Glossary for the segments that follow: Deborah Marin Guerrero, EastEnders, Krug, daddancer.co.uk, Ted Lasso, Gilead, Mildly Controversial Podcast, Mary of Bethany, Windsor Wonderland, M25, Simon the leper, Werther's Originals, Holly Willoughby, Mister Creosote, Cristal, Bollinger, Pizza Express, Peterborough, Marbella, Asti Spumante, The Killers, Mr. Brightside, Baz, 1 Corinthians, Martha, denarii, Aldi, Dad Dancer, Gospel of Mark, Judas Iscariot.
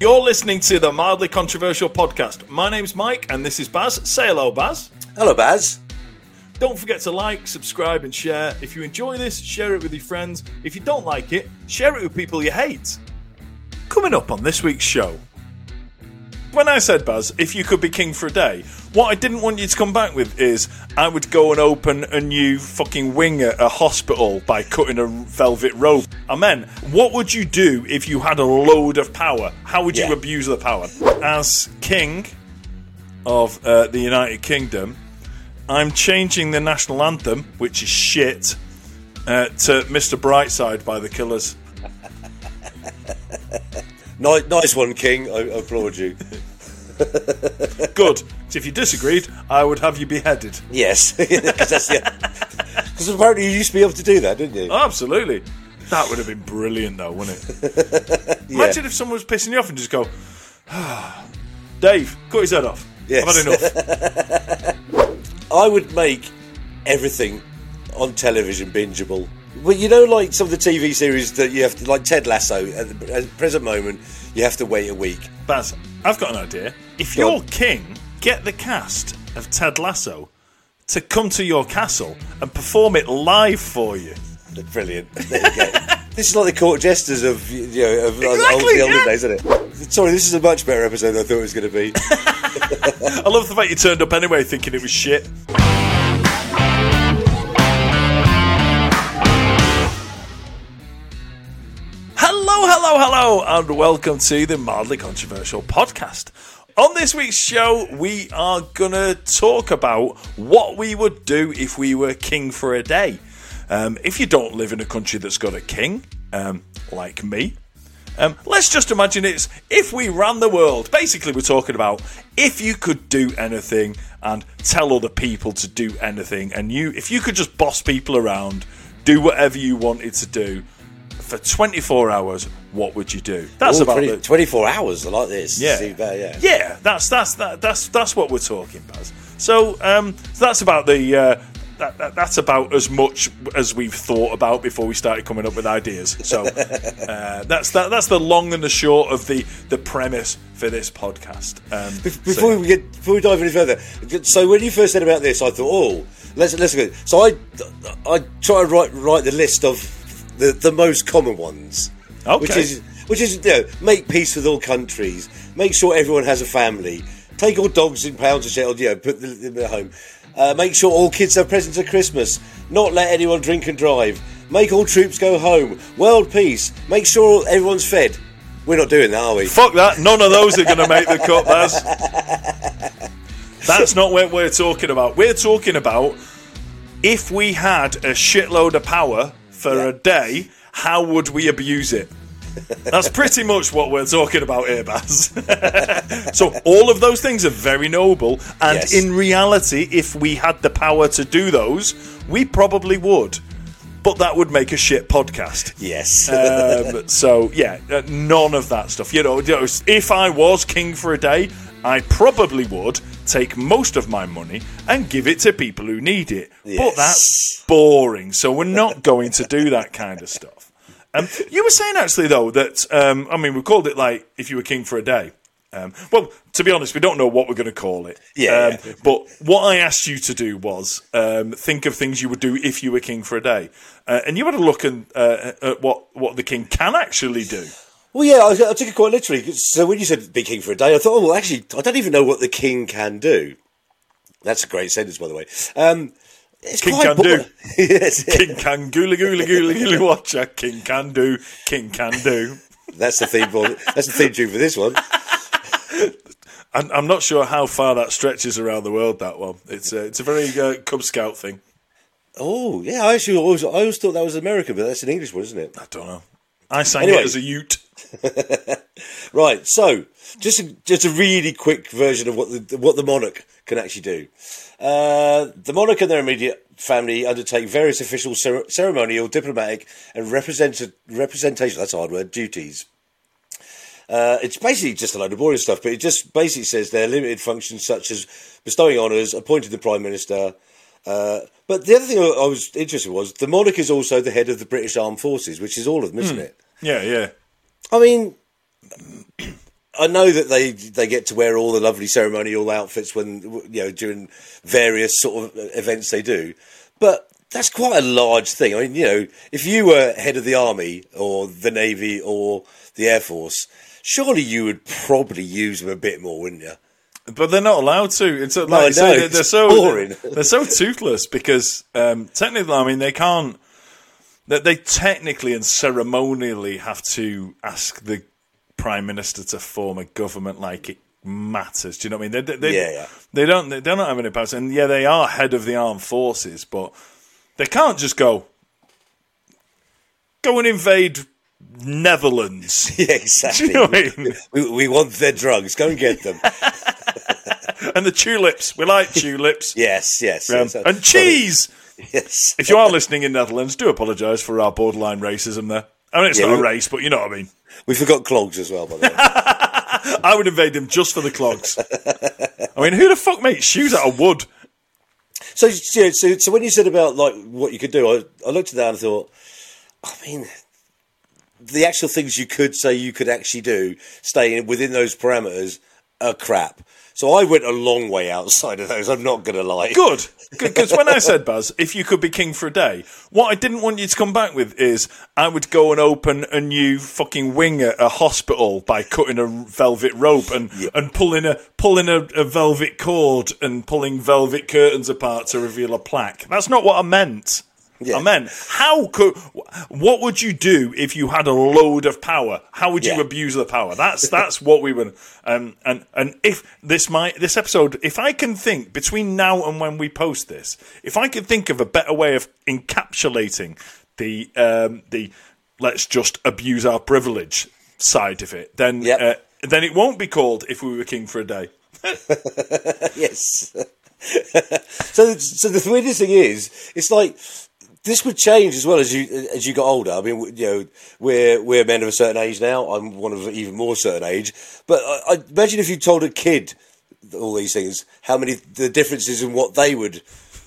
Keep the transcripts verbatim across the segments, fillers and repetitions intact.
You're listening to the Mildly Controversial Podcast. My name's Mike and this is Baz. Say hello, Baz. Hello, Baz. Don't forget to like, subscribe and share. If you enjoy this, share it with your friends. If you don't like it, share it with people you hate. Coming up on this week's show. When I said, Baz, if you could be king for a day, what I didn't want you to come back with is I would go and open a new fucking wing at a hospital by cutting a velvet rope. And then, what would you do if you had a load of power? How would yeah. you abuse the power? As king of uh, the United Kingdom, I'm changing the national anthem, which is shit, uh, to Mister Brightside by The Killers. Nice, nice one, King. I, I applaud you. Good. So if you disagreed, I would have you beheaded. Yes. Because yeah. apparently you used to be able to do that, didn't you? Oh, absolutely. That would have been brilliant, though, wouldn't it? yeah. Imagine if someone was pissing you off and just go, ah, Dave, cut his head off. Yes. I've had enough. I would make everything on television bingeable. Well, you know, like some of the T V series that you have to, like Ted Lasso, at the, at the present moment, you have to wait a week. Baz, I've got an idea. If Go you're on. king, get the cast of Ted Lasso to come to your castle and perform it live for you. Brilliant. There you go. This is like the court jesters of, you know, of exactly, old, the olden yeah. days, isn't it? Sorry, this is a much better episode than I thought it was going to be. I love the fact you turned up anyway thinking it was shit. Hello, hello, and welcome to the Mildly Controversial Podcast. On this week's show, we are going to talk about what we would do if we were king for a day. Um, if you don't live in a country that's got a king, um, like me, um, let's just imagine it's if we ran the world. Basically, we're talking about if you could do anything and tell other people to do anything, and you, if you could just boss people around, do whatever you wanted to do, for twenty-four hours, what would you do? That's Ooh, about pretty, the... twenty-four hours, I like this. Yeah, See, uh, yeah, yeah. That's that's that, that's that's what we're talking about. So, um, so that's about the uh, that, that, that's about as much as we've thought about before we started coming up with ideas. So uh, that's that, that's the long and the short of the, the premise for this podcast. Um, Be- before so, we get before we dive any further, so when you first said about this, I thought, oh, let's let's go. So I I try to write write the list of. The, the most common ones, okay. which is which is you know, make peace with all countries, make sure everyone has a family, take all dogs in pounds of shelter, you know, put them at home, uh, make sure all kids have presents at Christmas, not let anyone drink and drive, make all troops go home, world peace, make sure everyone's fed. We're not doing that, are we? Fuck that! None of those are going to make the cut, Baz. That's not what we're talking about. We're talking about if we had a shitload of power. For yeah. a day, how would we abuse it? That's pretty much what we're talking about here, Baz. So all of those things are very noble, and yes. in reality, if we had the power to do those, we probably would. But that would make a shit podcast. Yes. um, so yeah, none of that stuff. You know, if I was king for a day, I probably would take most of my money and give it to people who need it. Yes. But that's boring, so we're not going to do that kind of stuff. Um, you were saying, actually, though, that, um, I mean, we called it, like, if you were king for a day. Um, well, to be honest, we don't know what we're going to call it. Yeah. Um, but what I asked you to do was um, think of things you would do if you were king for a day. Uh, and you had a look in, uh, at what, what the king can actually do. Well, yeah, I, I took it quite literally. So when you said be king for a day, I thought, oh, well, actually, I don't even know what the king can do. That's a great sentence, by the way. Um, it's king quite can bo- do. yes. King can gooly gooly gooly gooly watcher. King can do. King can do. That's the theme for, That's the theme tune for this one. I'm, I'm not sure how far that stretches around the world. That one. It's a, it's a very uh, Cub Scout thing. Oh yeah, I actually always I always thought that was American, but that's an English one, isn't it? I don't know. I sang anyway. it as a Ute. Right, so just a, just a really quick version of what the what the monarch can actually do. Uh, the monarch and their immediate family undertake various official, cer- ceremonial, diplomatic, and represent- representation. That's a hard word. Duties. Uh, it's basically just a load of boring stuff, but it just basically says they're limited functions such as bestowing honours, appointing the prime minister. Uh, but the other thing I was interested in was the monarch is also the head of the British Armed Forces, which is all of them, isn't mm. it? Yeah, yeah. I mean, I know that they they get to wear all the lovely ceremonial outfits when, you know, during various sort of events they do, but that's quite a large thing. I mean, you know, if you were head of the army or the navy or the air force, surely you would probably use them a bit more, wouldn't you? But they're not allowed to. It's like, no, I know. So they're, they're so boring. They're, they're so toothless because um, technically, I mean, they can't. They, they technically and ceremonially have to ask the Prime Minister to form a government like it matters. Do you know what I mean? They, they, yeah, yeah. They don't. They don't have any powers. And yeah, they are head of the armed forces, but they can't just go go and invade Netherlands. Yeah, exactly. Do you know what I mean? we, we want their drugs. Go and get them. And the tulips. We like tulips. Yes, yes. Um, yes and cheese. Sorry. Yes. If you are listening in Netherlands, do apologise for our borderline racism there. I mean, it's yeah, not we, a race, but you know what I mean. We forgot clogs as well, by the way. I would invade them just for the clogs. I mean, who the fuck makes shoes out of wood? So, so, so when you said about like what you could do, I, I looked at that and thought, I mean, the actual things you could say you could actually do, staying within those parameters, are crap. So I went a long way outside of those, I'm not going to lie. Good, because when I said, Baz, if you could be king for a day, what I didn't want you to come back with is I would go and open a new fucking wing at a hospital by cutting a velvet rope and, yeah. and pulling, a, pulling a, a velvet cord and pulling velvet curtains apart to reveal a plaque. That's not what I meant. Yeah. I meant, how could, what would you do if you had a load of power? How would you yeah. abuse the power? That's that's what we would. Um, and and if this might this episode, if I can think between now and when we post this, if I can think of a better way of encapsulating the um, the let's just abuse our privilege side of it, then yep. uh, then it won't be called If We Were King for a Day. Yes. so so the weirdest thing is, it's like. This would change as well as you as you got older. I mean, you know, we're we're men of a certain age now. I'm one of an even more certain age. But I, I imagine if you told a kid all these things, how many the differences in what they would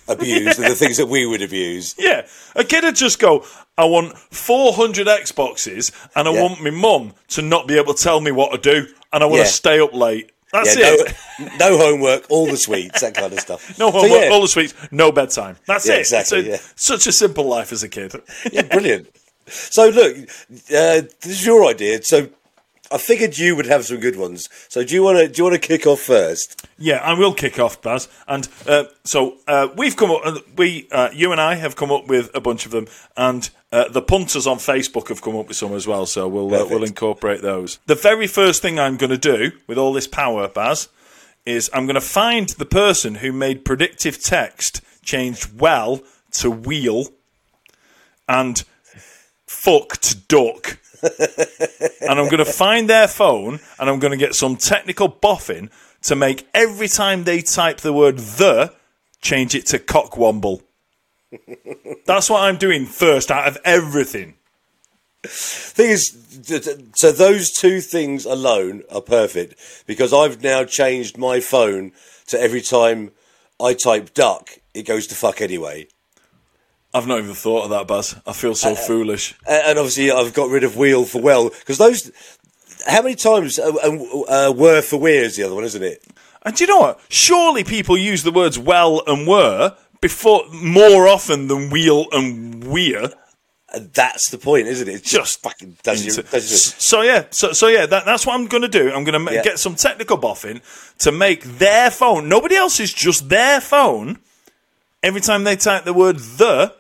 abuse yeah. and the things that we would abuse. Yeah, a kid would just go, "I want four hundred Xboxes, and I yeah. want my mum to not be able to tell me what to do, and I want yeah. to stay up late." That's yeah, it. No, no homework, all the sweets, that kind of stuff. No homework, so, yeah. all the sweets, no bedtime. That's yeah, it. Exactly. It's a, yeah. Such a simple life as a kid. Yeah, brilliant. So, look, uh, this is your idea. So, I figured you would have some good ones. So, do you want to do you want to kick off first? Yeah, I will kick off, Baz. And uh, so uh, we've come up. We, uh, you and I, have come up with a bunch of them, and uh, the punters on Facebook have come up with some as well. So we'll uh, we'll incorporate those. The very first thing I'm going to do with all this power, Baz, is I'm going to find the person who made predictive text changed well to wheel, and fuck to duck. And I'm going to find their phone and I'm going to get some technical boffin to make every time they type the word the, change it to cockwomble. That's what I'm doing first out of everything. Thing is, so those two things alone are perfect because I've now changed my phone to every time I type duck, it goes to fuck anyway. I've not even thought of that, Baz. I feel so uh, foolish. And obviously, I've got rid of wheel for well because those. How many times uh, uh, were for we're is the other one, isn't it? And do you know what? Surely people use the words well and were before more often than wheel and we're. And that's the point, isn't it? It's just, just fucking does into, you, does you. So yeah, so so yeah, that, that's what I'm going to do. I'm going to yeah. get some technical boffin to make their phone. Nobody else's, just their phone. Every time they type the word the,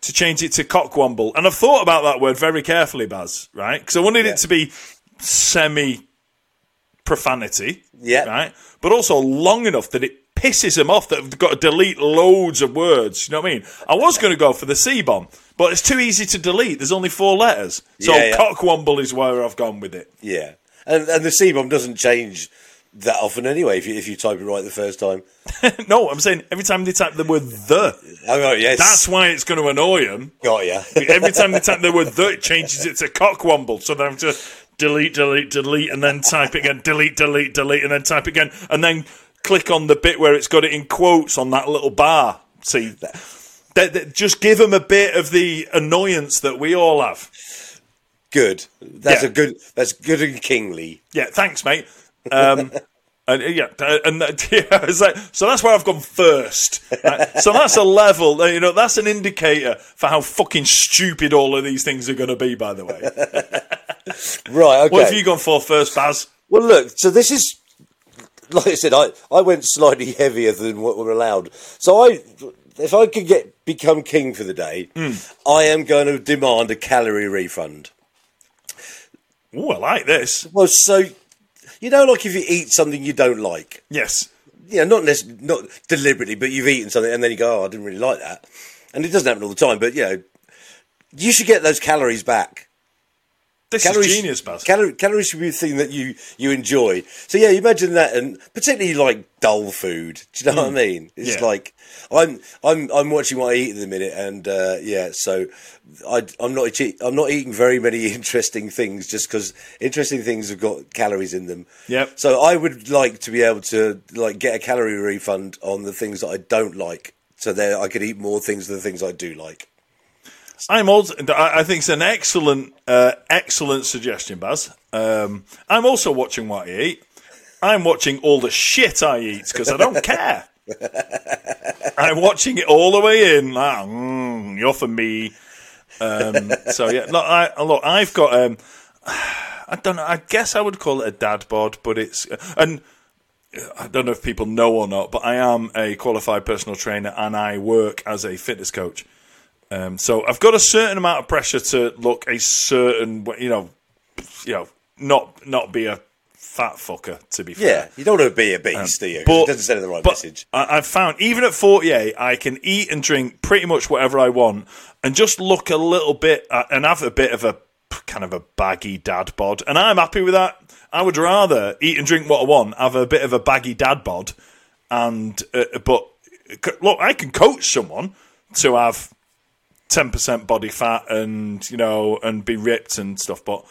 to change it to cockwomble. And I've thought about that word very carefully, Baz, right? Because I wanted yeah. it to be semi-profanity, yeah. right? But also long enough that it pisses them off that they've got to delete loads of words. You know what I mean? I was going to go for the C-bomb, but it's too easy to delete. There's only four letters. So yeah, yeah. cockwomble is where I've gone with it. Yeah. And, and the C-bomb doesn't change that often anyway, if you, if you type it right the first time. No, I'm saying every time they type the word the, oh, yes. that's why it's going to annoy them. Got ya. Every time they type the word the, it changes it to cockwomble, so they have to delete, delete, delete, and then type it again, delete, delete, delete, and then type it again, and then click on the bit where it's got it in quotes on that little bar. See, they, they, just give them a bit of the annoyance that we all have. Good. That's yeah. a good. That's good and kingly. Yeah. Thanks, mate. Um, and yeah, and yeah, it's like, so that's where I've gone first. Right? So that's a level. You know, that's an indicator for how fucking stupid all of these things are going to be. By the way. Right. Okay. What have you gone for first, Baz? Well, look. So this is. Like I said, I, I went slightly heavier than what we're allowed. So I, if I could get become king for the day, mm. I am going to demand a calorie refund. Oh, I like this. Well, so, you know, like if you eat something you don't like. Yes. Yeah, not necessarily, not deliberately, but you've eaten something and then you go, oh, I didn't really like that. And it doesn't happen all the time, but, you know, you should get those calories back. This calories, is genius, Baz. Calories, calories should be the thing that you, you enjoy. So, yeah, you imagine that, and particularly, like, dull food. Do you know mm. what I mean? It's yeah. like, I'm I'm I'm watching what I eat at the minute, and, uh, yeah, so I, I'm not I'm not eating very many interesting things just because interesting things have got calories in them. Yep. So I would like to be able to, like, get a calorie refund on the things that I don't like, so that I could eat more things than the things I do like. I'm also, I think it's an excellent, uh, excellent suggestion, Baz. Um, I'm also watching what I eat. I'm watching all the shit I eat because I don't care. I'm watching it all the way in. Like, mm, you're for me. Um, so yeah, look, I, look, I've got. Um, I don't know. I guess I would call it a dad bod, but it's and. I don't know if people know or not, but I am a qualified personal trainer and I work as a fitness coach. Um, so I've got a certain amount of pressure to look a certain, you know, you know, not not be a fat fucker. To be fair, yeah, you don't want to be a beast, um, do you? But, it doesn't send the right but message. I, I've found even at forty-eight, I can eat and drink pretty much whatever I want, and just look a little bit at, and have a bit of a kind of a baggy dad bod, and I'm happy with that. I would rather eat and drink what I want, have a bit of a baggy dad bod, and uh, but look, I can coach someone to have ten percent body fat and, you know, and be ripped and stuff. But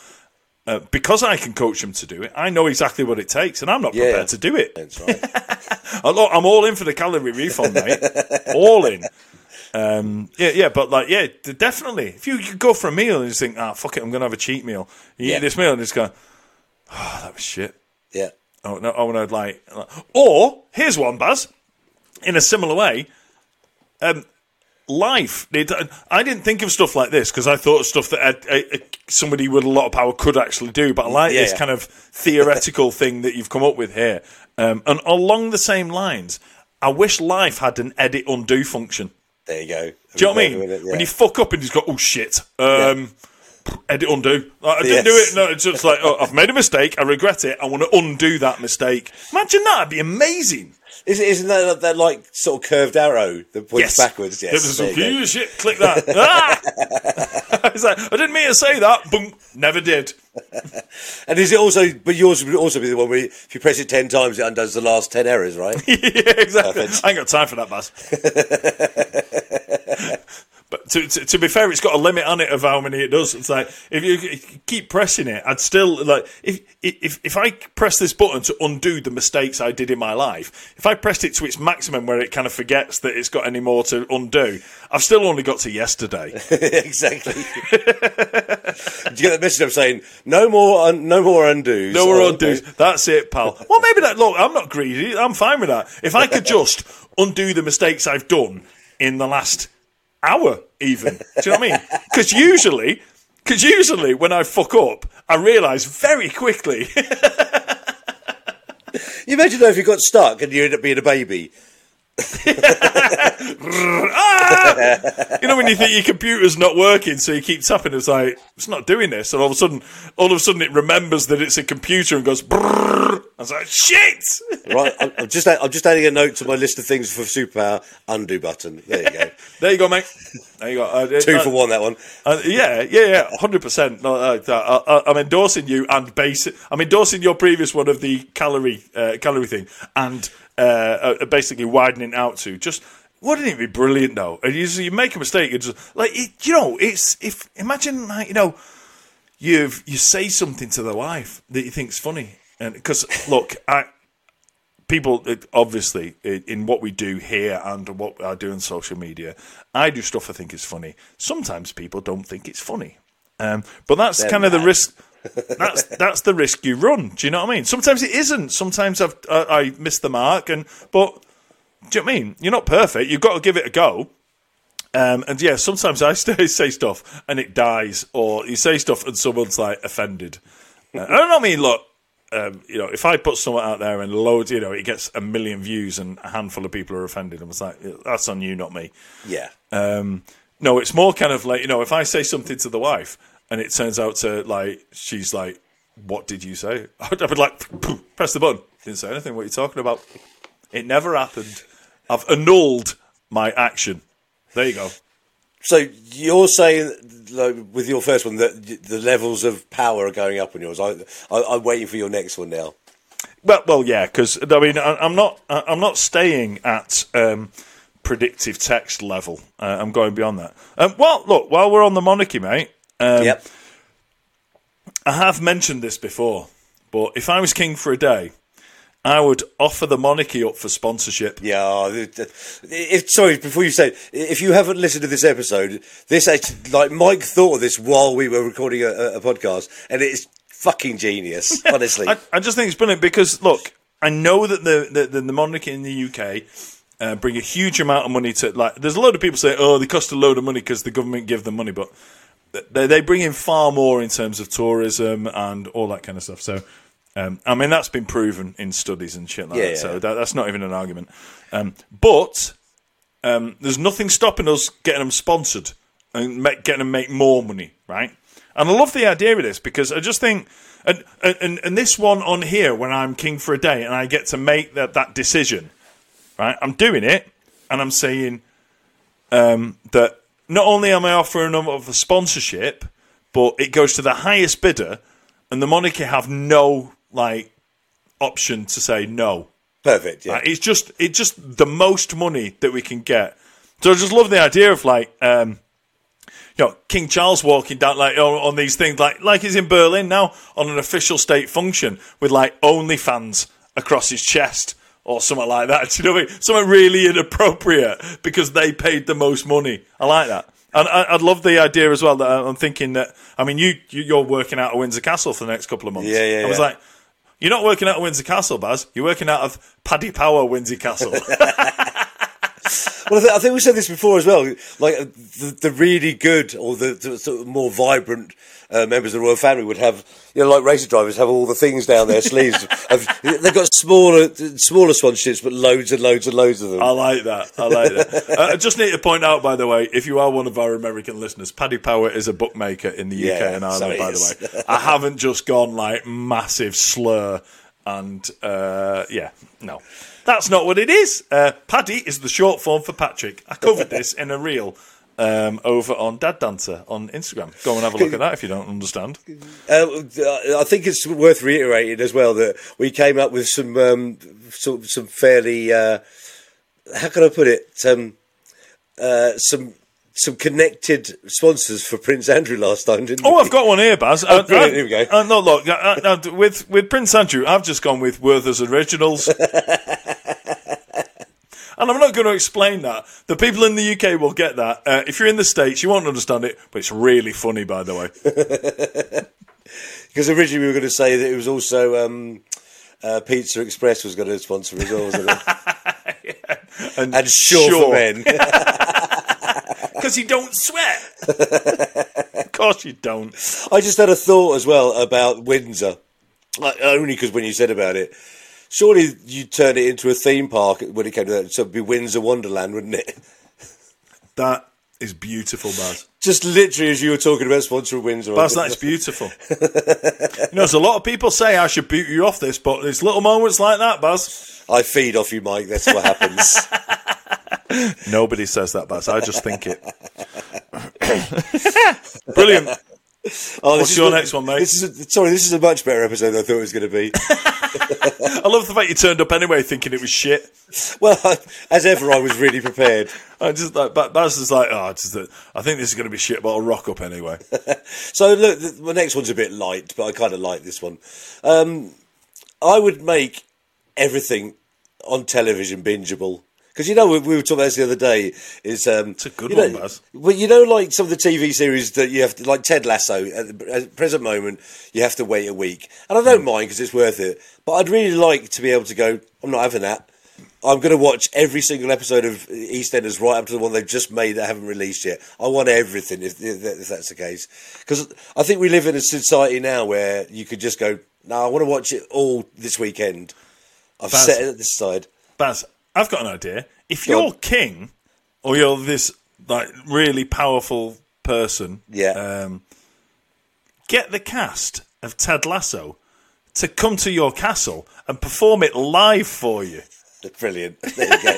uh, because I can coach him to do it, I know exactly what it takes and I'm not prepared yeah, to do it. That's right. I'm all in for the calorie refund, mate. All in. Um, yeah, yeah, but like, yeah, definitely. If you, you go for a meal and you think, ah, fuck it, I'm going to have a cheat meal. You yeah. eat this meal and it's going, oh, that was shit. Yeah. Oh, no, I want to like, or here's one, Baz, in a similar way. Um, Life. I didn't think of stuff like this because I thought of stuff that I, I, somebody with a lot of power could actually do. But I like yeah, this yeah. kind of theoretical thing that you've come up with here. Um, and along the same lines, I wish life had an edit undo function. There you go. Have do you know what I mean? It, yeah. When you fuck up and you just go, oh shit, um, yeah. edit undo. Like, I didn't yes. do it. No, it's just like, oh, I've made a mistake. I regret it. I want to undo that mistake. Imagine that. It'd be amazing. Isn't that that like sort of curved arrow that points yes. backwards? Yes. It was there you shit, click that. ah! I was like, I didn't mean to say that. Boom, never did. And is it also? But yours would also be the one where if you press it ten times, it undoes the last ten errors, right? Yeah, exactly. Perfect. I ain't got time for that, Baz. But to, to to be fair, it's got a limit on it of how many it does. It's like if you keep pressing it, I'd still like if if if I press this button to undo the mistakes I did in my life. If I pressed it to its maximum, where it kind of forgets that it's got any more to undo, I've still only got to yesterday. Exactly. Do you get the message I'm saying? No more, un- no more undos. No more undos. Okay. That's it, pal. Well, maybe that. Look, I'm not greedy. I'm fine with that. If I could just undo the mistakes I've done in the last. Hour, even. Do you know what I mean? Because usually, because usually when I fuck up, I realise very quickly. You imagine though if you got stuck and you end up being a baby. Ah! You know when you think your computer's not working, so you keep tapping. It's like it's not doing this, and all of a sudden, all of a sudden, it remembers that it's a computer and goes. Brrr. I was like, shit. Right, I'm just I'm just adding a note to my list of things for superpower undo button. There you go. There you go, mate. There you go. Uh, Two uh, for one. That one. Uh, yeah, yeah, yeah. Hundred percent. I'm endorsing you and basic. I'm endorsing your previous one of the calorie uh, calorie thing and. Uh, basically widening out to just wouldn't it be brilliant though? And you, you make a mistake, it's just like it, you know, it's if imagine like you know, you you say something to the wife that you think's funny, and because look, I people obviously in what we do here and what I do on social media, I do stuff I think is funny. Sometimes people don't think it's funny. Um, but that's They're kind mad. of the risk. That's that's the risk you run. Do you know what I mean? Sometimes it isn't. Sometimes I've uh, I miss the mark, and but do you know what I mean? You're not perfect. You've got to give it a go. Um, and yeah, sometimes I stay, say stuff and it dies, or you say stuff and someone's like offended. Uh, I don't know. I mean, look, um, you know, if I put someone out there and loads, you know, it gets a million views and a handful of people are offended, and it's like, that's on you, not me. Yeah. Um, no, it's more kind of like, you know, if I say something to the wife and it turns out to like, she's like, what did you say? I'd be like, press the button. Didn't say anything. What are you talking about? It never happened. I've annulled my action. There you go. So you're saying, like, with your first one, that the levels of power are going up on yours. I, I, I'm waiting for your next one now. Well, well, yeah, because I mean, I, I'm not, I, I'm not staying at um, predictive text level. Uh, I'm going beyond that. Um, well, look, while we're on the monarchy, mate. Um, yep. I have mentioned this before, but if I was king for a day, I would offer the monarchy up for sponsorship. Yeah, if, sorry, before you say, if you haven't listened to this episode, this actually, like Mike thought of this while we were recording a, a podcast, and it's fucking genius, yeah, honestly. I, I just think it's brilliant because, look, I know that the the, the, the monarchy in the U K uh, bring a huge amount of money to, like, there's a lot of people say, oh, they cost a load of money because the government give them money, but they, they bring in far more in terms of tourism and all that kind of stuff, so... Um, I mean, that's been proven in studies and shit like yeah, that, so yeah. that, that's not even an argument. Um, but um, there's nothing stopping us getting them sponsored and make, getting them make more money, right? And I love the idea of this because I just think, and and, and this one on here, when I'm king for a day and I get to make that, that decision, right? I'm doing it and I'm saying um, that not only am I offering them a sponsorship, but it goes to the highest bidder, and the monarchy have no... like option to say no. Perfect. Yeah, like, it's just it's just the most money that we can get. So I just love the idea of like um, you know, King Charles walking down like on, on these things like like he's in Berlin now on an official state function with like OnlyFans across his chest or something like that. Do you know what I mean? Something really inappropriate because they paid the most money. I like that. And I, I love the idea as well that I'm thinking that I mean you, you you're working out of Windsor Castle for the next couple of months. Yeah, yeah. I was yeah. like. You're not working out of Windsor Castle, Baz. You're working out of Paddy Power, Windsor Castle. Well, I, th- I think we said this before as well. Like uh, the, the really good or the, the sort of more vibrant uh, members of the royal family would have, you know, like racer drivers have all the things down their sleeves. Of, they've got smaller, smaller sponsorships, but loads and loads and loads of them. I like that. I like that. uh, I just need to point out, by the way, if you are one of our American listeners, Paddy Power is a bookmaker in the U K yeah, and Ireland. So by is. the way, I haven't just gone like massive slur and uh, yeah, no. That's not what it is. Uh, Paddy is the short form for Patrick. I covered this in a reel um, over on Dad Dancer on Instagram. Go and have a look at that if you don't understand. Uh, I think it's worth reiterating as well that we came up with some um, some, some fairly uh, how can I put it um, uh, some some connected sponsors for Prince Andrew last time, didn't oh, we? Oh, I've got one here, Baz. Oh, I, I, here we go. I, no, look I, I, with with Prince Andrew, I've just gone with Werther's Originals. And I'm not going to explain that. The people in the U K will get that. Uh, if you're in the States, you won't understand it, but it's really funny, by the way. Because originally we were going to say that it was also um, uh, Pizza Express was going to sponsor us all, wasn't it? Yeah. And, and sure, sure for men. Because you don't sweat. Of course you don't. I just had a thought as well about Windsor, like, only because when you said about it, surely you'd turn it into a theme park when it came to that. So it'd be Windsor Wonderland, wouldn't it? That is beautiful, Baz. Just literally as you were talking about sponsoring Windsor. Baz, that is beautiful. You know, there's a lot of people say I should boot you off this, but there's little moments like that, Baz. I feed off you, Mike. That's what happens. Nobody says that, Baz. I just think it. Brilliant. Oh, what's your next one, mate? This is a, sorry, this is a much better episode than I thought it was going to be. I love the fact you turned up anyway thinking it was shit. Well, I, as ever, I was really prepared. I just like Baz is like, oh, just, I think this is going to be shit, but I'll rock up anyway. So look, the, the next one's a bit light, but I kind of like this one. Um, I would make everything on television bingeable. Because, you know, we, we were talking about this the other day. Is, um, it's a good one, know, Baz. Well, you know, like some of the T V series that you have to, like Ted Lasso, at the at present moment, you have to wait a week. And I don't mm. mind because it's worth it. But I'd really like to be able to go, I'm not having that. I'm going to watch every single episode of EastEnders right up to the one they've just made that I haven't released yet. I want everything, if, if that's the case. Because I think we live in a society now where you could just go, no, I want to watch it all this weekend. I've Baz, set it at this side. Baz, I've got an idea. If go you're on. King, or you're this like really powerful person, yeah. um, get the cast of Ted Lasso to come to your castle and perform it live for you. Brilliant. There you go.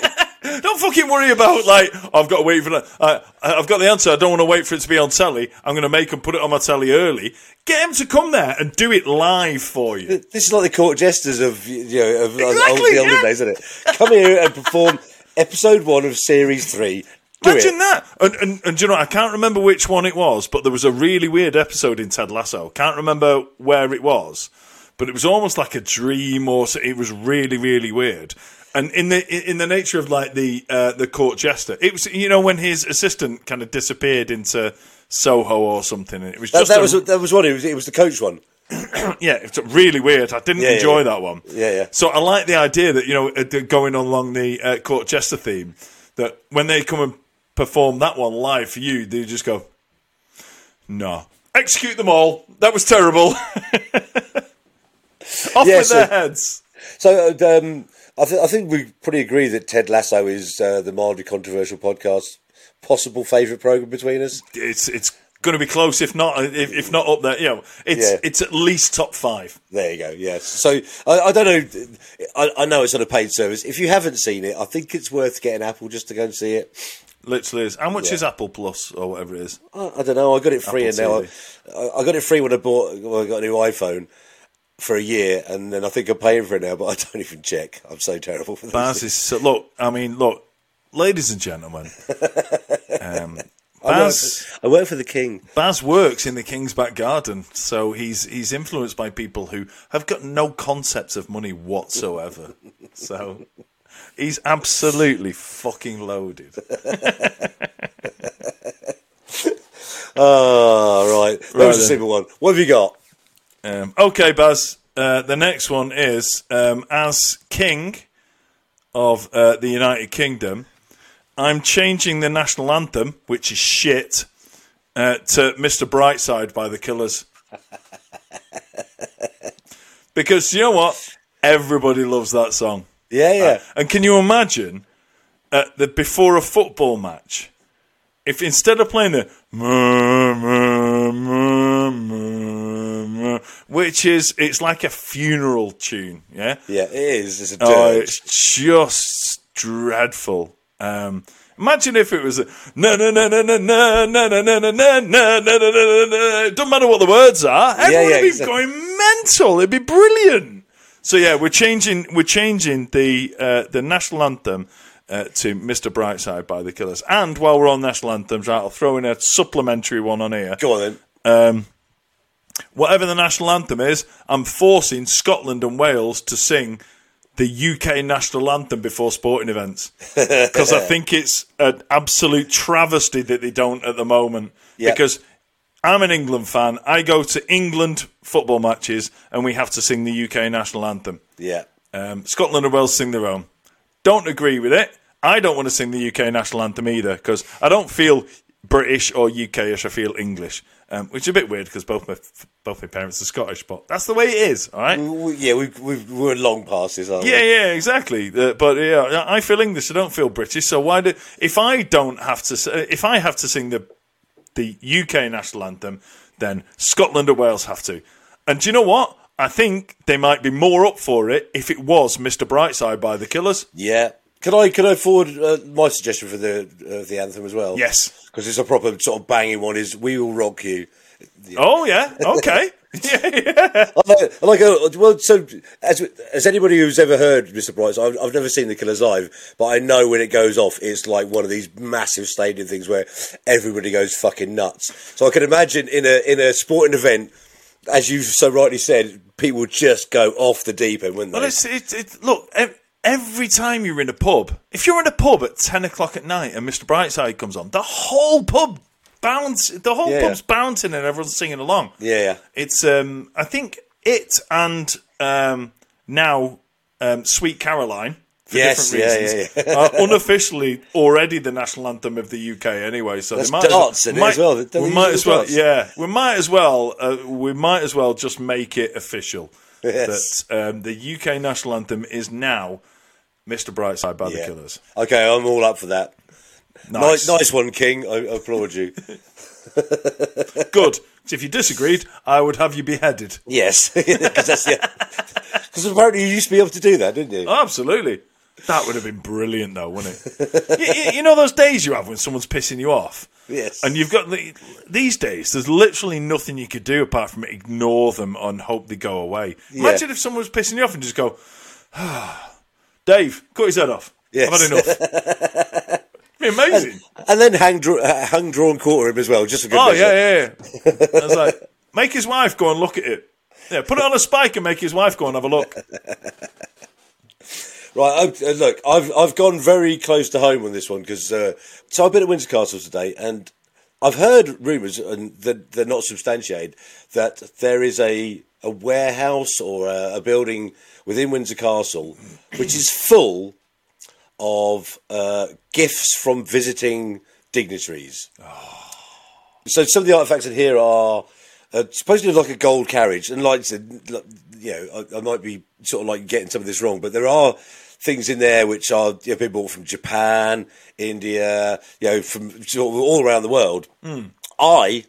Don't fucking worry about, like, I've got to wait for that. Uh, I've got the answer. I don't want to wait for it to be on telly. I'm going to make them put it on my telly early. Get him to come there and do it live for you. This is like the court jesters of, you know, of exactly, old, the olden yeah. days, isn't it? Come here and perform episode one of series three. Do Imagine it. that. And, and, and, do you know, I can't remember which one it was, but there was a really weird episode in Ted Lasso. Can't remember where it was, but it was almost like a dream or so. It was really, really weird. And in the in the nature of like the uh, the court jester, it was, you know, when his assistant kind of disappeared into Soho or something, and it was that, just that a, was that was one. It was it was the coach one. Yeah, it's really weird. I didn't yeah, enjoy yeah. that one. Yeah, yeah. So I like the idea that, you know, going along the uh, court jester theme, that when they come and perform that one live for you, they just go, no, execute them all. That was terrible. Off yeah, with so, their heads. So. Um, I, th- I think we pretty agree that Ted Lasso is uh, the mildly controversial podcast possible favourite programme between us. It's it's going to be close, if not if, if not up there. You know, it's yeah. it's at least top five. There you go. Yes. So I, I don't know. I, I know it's on a paid service. If you haven't seen it, I think it's worth getting Apple just to go and see it. Literally is. How much yeah. is Apple Plus or whatever it is? I, I don't know. I got it free, and now I, I got it free when I bought. Well, I got a new iPhone. For a year, and then I think I'm paying for it now, but I don't even check. I'm so terrible for Baz is so, look, I mean, look, ladies and gentlemen, um, Baz... I work, for, I work for the King. Baz works in the King's back garden, so he's he's influenced by people who have got no concepts of money whatsoever. So he's absolutely fucking loaded. Oh, right. That right was a simple one. What have you got? Um, okay, Baz, uh, the next one is, um, as King of uh, the United Kingdom, I'm changing the national anthem, which is shit, uh, to Mister Brightside by The Killers. Because, you know what? Everybody loves that song. Yeah, yeah. Uh, and can you imagine uh, that before a football match, if instead of playing the... Mur, mur, mur, mur, mur, which is, it's like a funeral tune, yeah? Yeah, it is. It's a dirge. Oh, it's just dreadful. Um, imagine if it was a... No, no, no, no, no, no, no, no, no, no, no, no, no, no, no, no. It doesn't matter what the words are. Everyone yeah, yeah, would be exactly. going mental. It'd be brilliant. So, yeah, we're changing We're changing the uh, the national anthem Uh, to Mister Brightside by The Killers. And while we're on national anthems, right, I'll throw in a supplementary one on here. Go on then. Um, whatever the national anthem is, I'm forcing Scotland and Wales to sing the U K national anthem before sporting events. Because I think it's an absolute travesty that they don't at the moment. Yep. Because I'm an England fan. I go to England football matches and we have to sing the U K national anthem. Yeah. Um, Scotland and Wales sing their own. Don't agree with it. I don't want to sing the U K national anthem either, because I don't feel British or U K-ish, I feel English, um, which is a bit weird because both my both my parents are Scottish, but that's the way it is, all right? Yeah, we, we, we're long past this, aren't we? Yeah, yeah, exactly. Uh, but yeah, I feel English, I don't feel British, so why do... If I don't have to... If I have to sing the the U K national anthem, then Scotland or Wales have to. And do you know what? I think they might be more up for it if it was Mister Brightside by The Killers. Yeah. Can I can I forward uh, my suggestion for the uh, the anthem as well? Yes. Because it's a proper sort of banging one, is We Will Rock You. Yeah. Oh, yeah. Okay. yeah, yeah. I like, I like a, well, so as as anybody who's ever heard Mister Brightside, I've, I've never seen The Killers live, but I know when it goes off, it's like one of these massive stadium things where everybody goes fucking nuts. So I can imagine in a in a sporting event, as you so rightly said, people just go off the deep end, wouldn't they? Well, it's, it's, it's, look, Every time you're in a pub, if you're in a pub at ten o'clock at night and Mister Brightside comes on, the whole pub bounce, the whole yeah, pub's yeah. bouncing and everyone's singing along. Yeah, yeah. It's, um, I think it and um, now um, Sweet Caroline, for yes, different reasons, yeah, yeah, yeah. are unofficially already the national anthem of the U K anyway. So they might, dots as, in might, it as well. Don't we might as well, dots? yeah, we might as well, uh, we might as well just make it official yes. that um, the U K national anthem is now Mister Brightside by yeah. The Killers. Okay, I'm all up for that. Nice, nice, nice one, King. I applaud you. Good. So if you disagreed, I would have you beheaded. Yes, because yeah. apparently you used to be able to do that, didn't you? Oh, absolutely. That would have been brilliant, though, wouldn't it? you, you, you know those days you have when someone's pissing you off? Yes. And you've got... The, these days, there's literally nothing you could do apart from ignore them and hope they go away. Yeah. Imagine if someone was pissing you off and just go, ah, Dave, cut his head off. Yes. I've had enough. It'd be amazing. And, and then hang, dra- hang drawn quarter him as well, just a good Oh, measure. yeah, yeah, yeah. I was like, make his wife go and look at it. Yeah, put it on a spike and make his wife go and have a look. Right, I, look, I've I've gone very close to home on this one because uh, so I've been at Windsor Castle today, and I've heard rumours, and they're, they're not substantiated, that there is a, a warehouse or a, a building within Windsor Castle which is full of uh, gifts from visiting dignitaries. Oh. So some of the artefacts in here are uh, supposedly like a gold carriage, and like I said, you know, I, I might be sort of like getting some of this wrong, but there are things in there which are, you know, people from Japan, India, you know, from sort of all around the world. Mm. I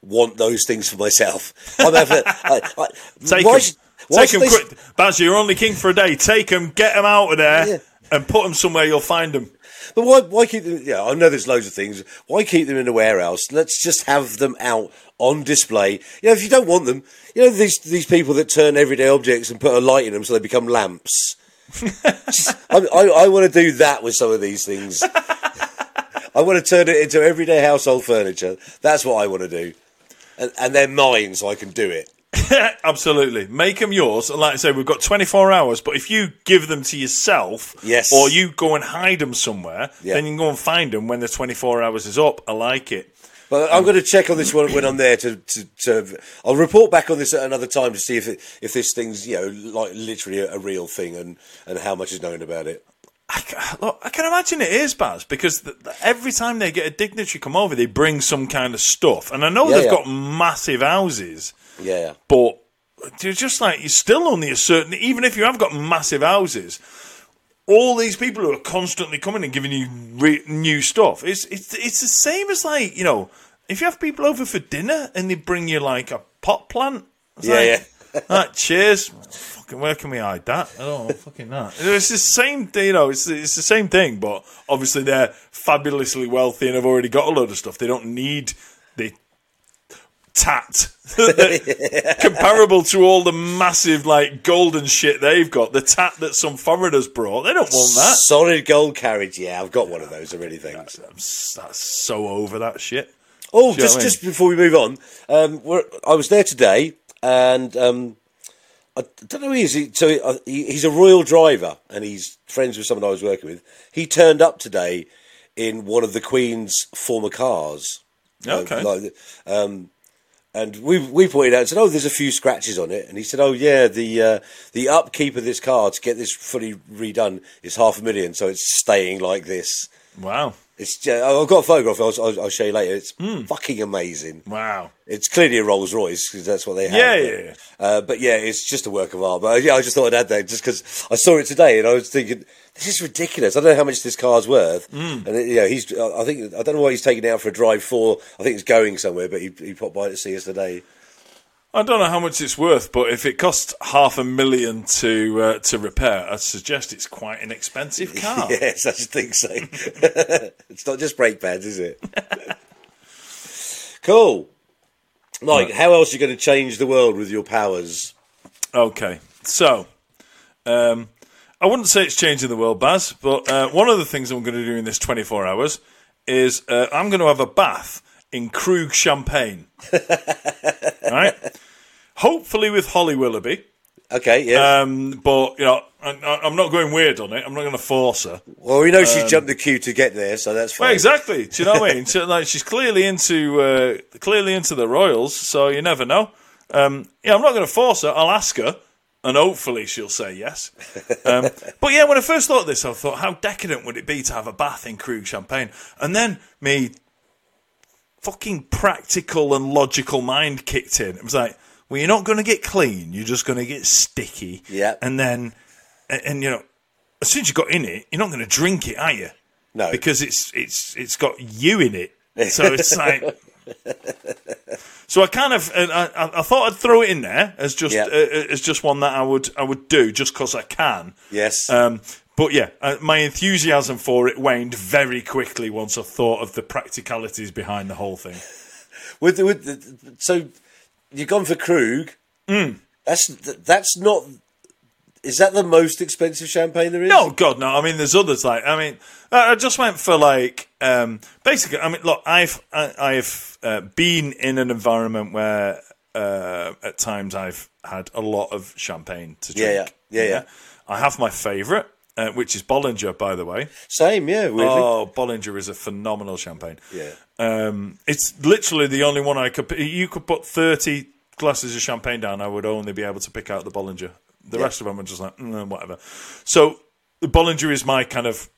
want those things for myself. I'm having, I, I, Take why, them. Why Take them quick. Badger, you're only king for a day. Take them, get them out of there, yeah. and put them somewhere you'll find them. But why, why keep them? Yeah, I know there's loads of things. Why keep them in a warehouse? Let's just have them out on display. You know, if you don't want them, you know, these these people that turn everyday objects and put a light in them so they become lamps. just, I, I, I want to do that with some of these things. I want to turn it into everyday household furniture. That's what I want to do. And, and they're mine, so I can do it. Absolutely. Make them yours. And like I say, we've got twenty-four hours, but if you give them to yourself, yes. or you go and hide them somewhere, yeah. then you can go and find them when the twenty-four hours is up. I like it. But I'm um, going to check on this one when I'm there. To, to, to I'll report back on this at another time to see if it, if this thing's, you know, like literally a, a real thing, and, and how much is known about it. I can, look, I can imagine it is, Baz, because the, the, every time they get a dignitary come over, they bring some kind of stuff. And I know yeah, they've yeah. got massive houses. Yeah, but you're just like, you're still only a certain, even if you have got massive houses, all these people who are constantly coming and giving you re- new stuff, it's it's it's the same as, like, you know, if you have people over for dinner and they bring you like a pot plant, it's yeah, like, yeah. Right, cheers. Fucking, where can we hide that? I don't know, fucking that. It's the same, you know. It's it's the same thing, but obviously they're fabulously wealthy and have already got a load of stuff. They don't need the tat. Comparable to all the massive, like, golden shit they've got, the tat that some foreigners brought. They don't want that. Solid gold carriage. Yeah, I've got one of those already. Thanks. That's, that's so over that shit. Oh, do just you know what I mean? Just before we move on, um, we're, I was there today. And um, I don't know who he is. So he, uh, he, he's a royal driver, and he's friends with someone I was working with. He turned up today in one of the Queen's former cars. Okay. Uh, like, um, and we we pointed out and said, "Oh, there's a few scratches on it." And he said, "Oh, yeah, the uh, the upkeep of this car to get this fully redone is half a million, so it's staying like this." Wow. It's uh, I've got a photograph. I'll, I'll, I'll show you later. It's mm. fucking amazing. Wow! It's clearly a Rolls Royce because that's what they have. Yeah, yeah. yeah. Uh, but yeah, it's just a work of art. But yeah, I just thought I'd add that just because I saw it today and I was thinking, this is ridiculous. I don't know how much this car's worth. Mm. And it, you know, he's. I think I don't know why he's taking it out for a drive for. I think it's going somewhere, but he, he popped by to see us today. I don't know how much it's worth, but if it costs half a million to uh, to repair, I suggest it's quite an expensive car. Yes, I should think so. It's not just brake pads, is it? Cool. Like, right. How else are you going to change the world with your powers? Okay, so um, I wouldn't say it's changing the world, Baz, but uh, one of the things I'm going to do in this twenty-four hours is uh, I'm going to have a bath in Krug champagne. Right? Hopefully with Holly Willoughby. Okay, yeah. Um, but, you know, I, I, I'm not going weird on it. I'm not going to force her. Well, we know um, she's jumped the queue to get there, so that's fine. Well, exactly. Do you know what I mean? So, like, she's clearly into uh, clearly into the Royals, so you never know. Um, yeah, I'm not going to force her. I'll ask her, and hopefully she'll say yes. Um, but, yeah, when I first thought this, I thought, how decadent would it be to have a bath in Krug champagne? And then me... fucking practical and logical mind kicked in. It was like, well, you're not going to get clean. You're just going to get sticky. Yeah. And then, and, and you know, as soon as you got in it, you're not going to drink it, are you? No. Because it's it's it's got you in it. So it's like. So I kind of I, I thought I'd throw it in there as just yep. uh, as just one that I would I would do just because I can. Yes. Um. But yeah, uh, my enthusiasm for it waned very quickly once I thought of the practicalities behind the whole thing. with, with the, so you've gone for Krug. Mm. That's that's not. Is that the most expensive champagne there is? No, God, no. I mean, there's others like. I mean, I just went for like um, basically. I mean, look, I've I, I've uh, been in an environment where uh, at times I've had a lot of champagne to drink. Yeah, yeah, yeah. yeah. yeah. I have my favourite. Uh, which is Bollinger, by the way. Same, yeah. Weirdly. Oh, Bollinger is a phenomenal champagne. Yeah, um, it's literally the only one I could. You could put thirty glasses of champagne down, I would only be able to pick out the Bollinger. The yeah. rest of them are just like mm, whatever. So the Bollinger is my kind of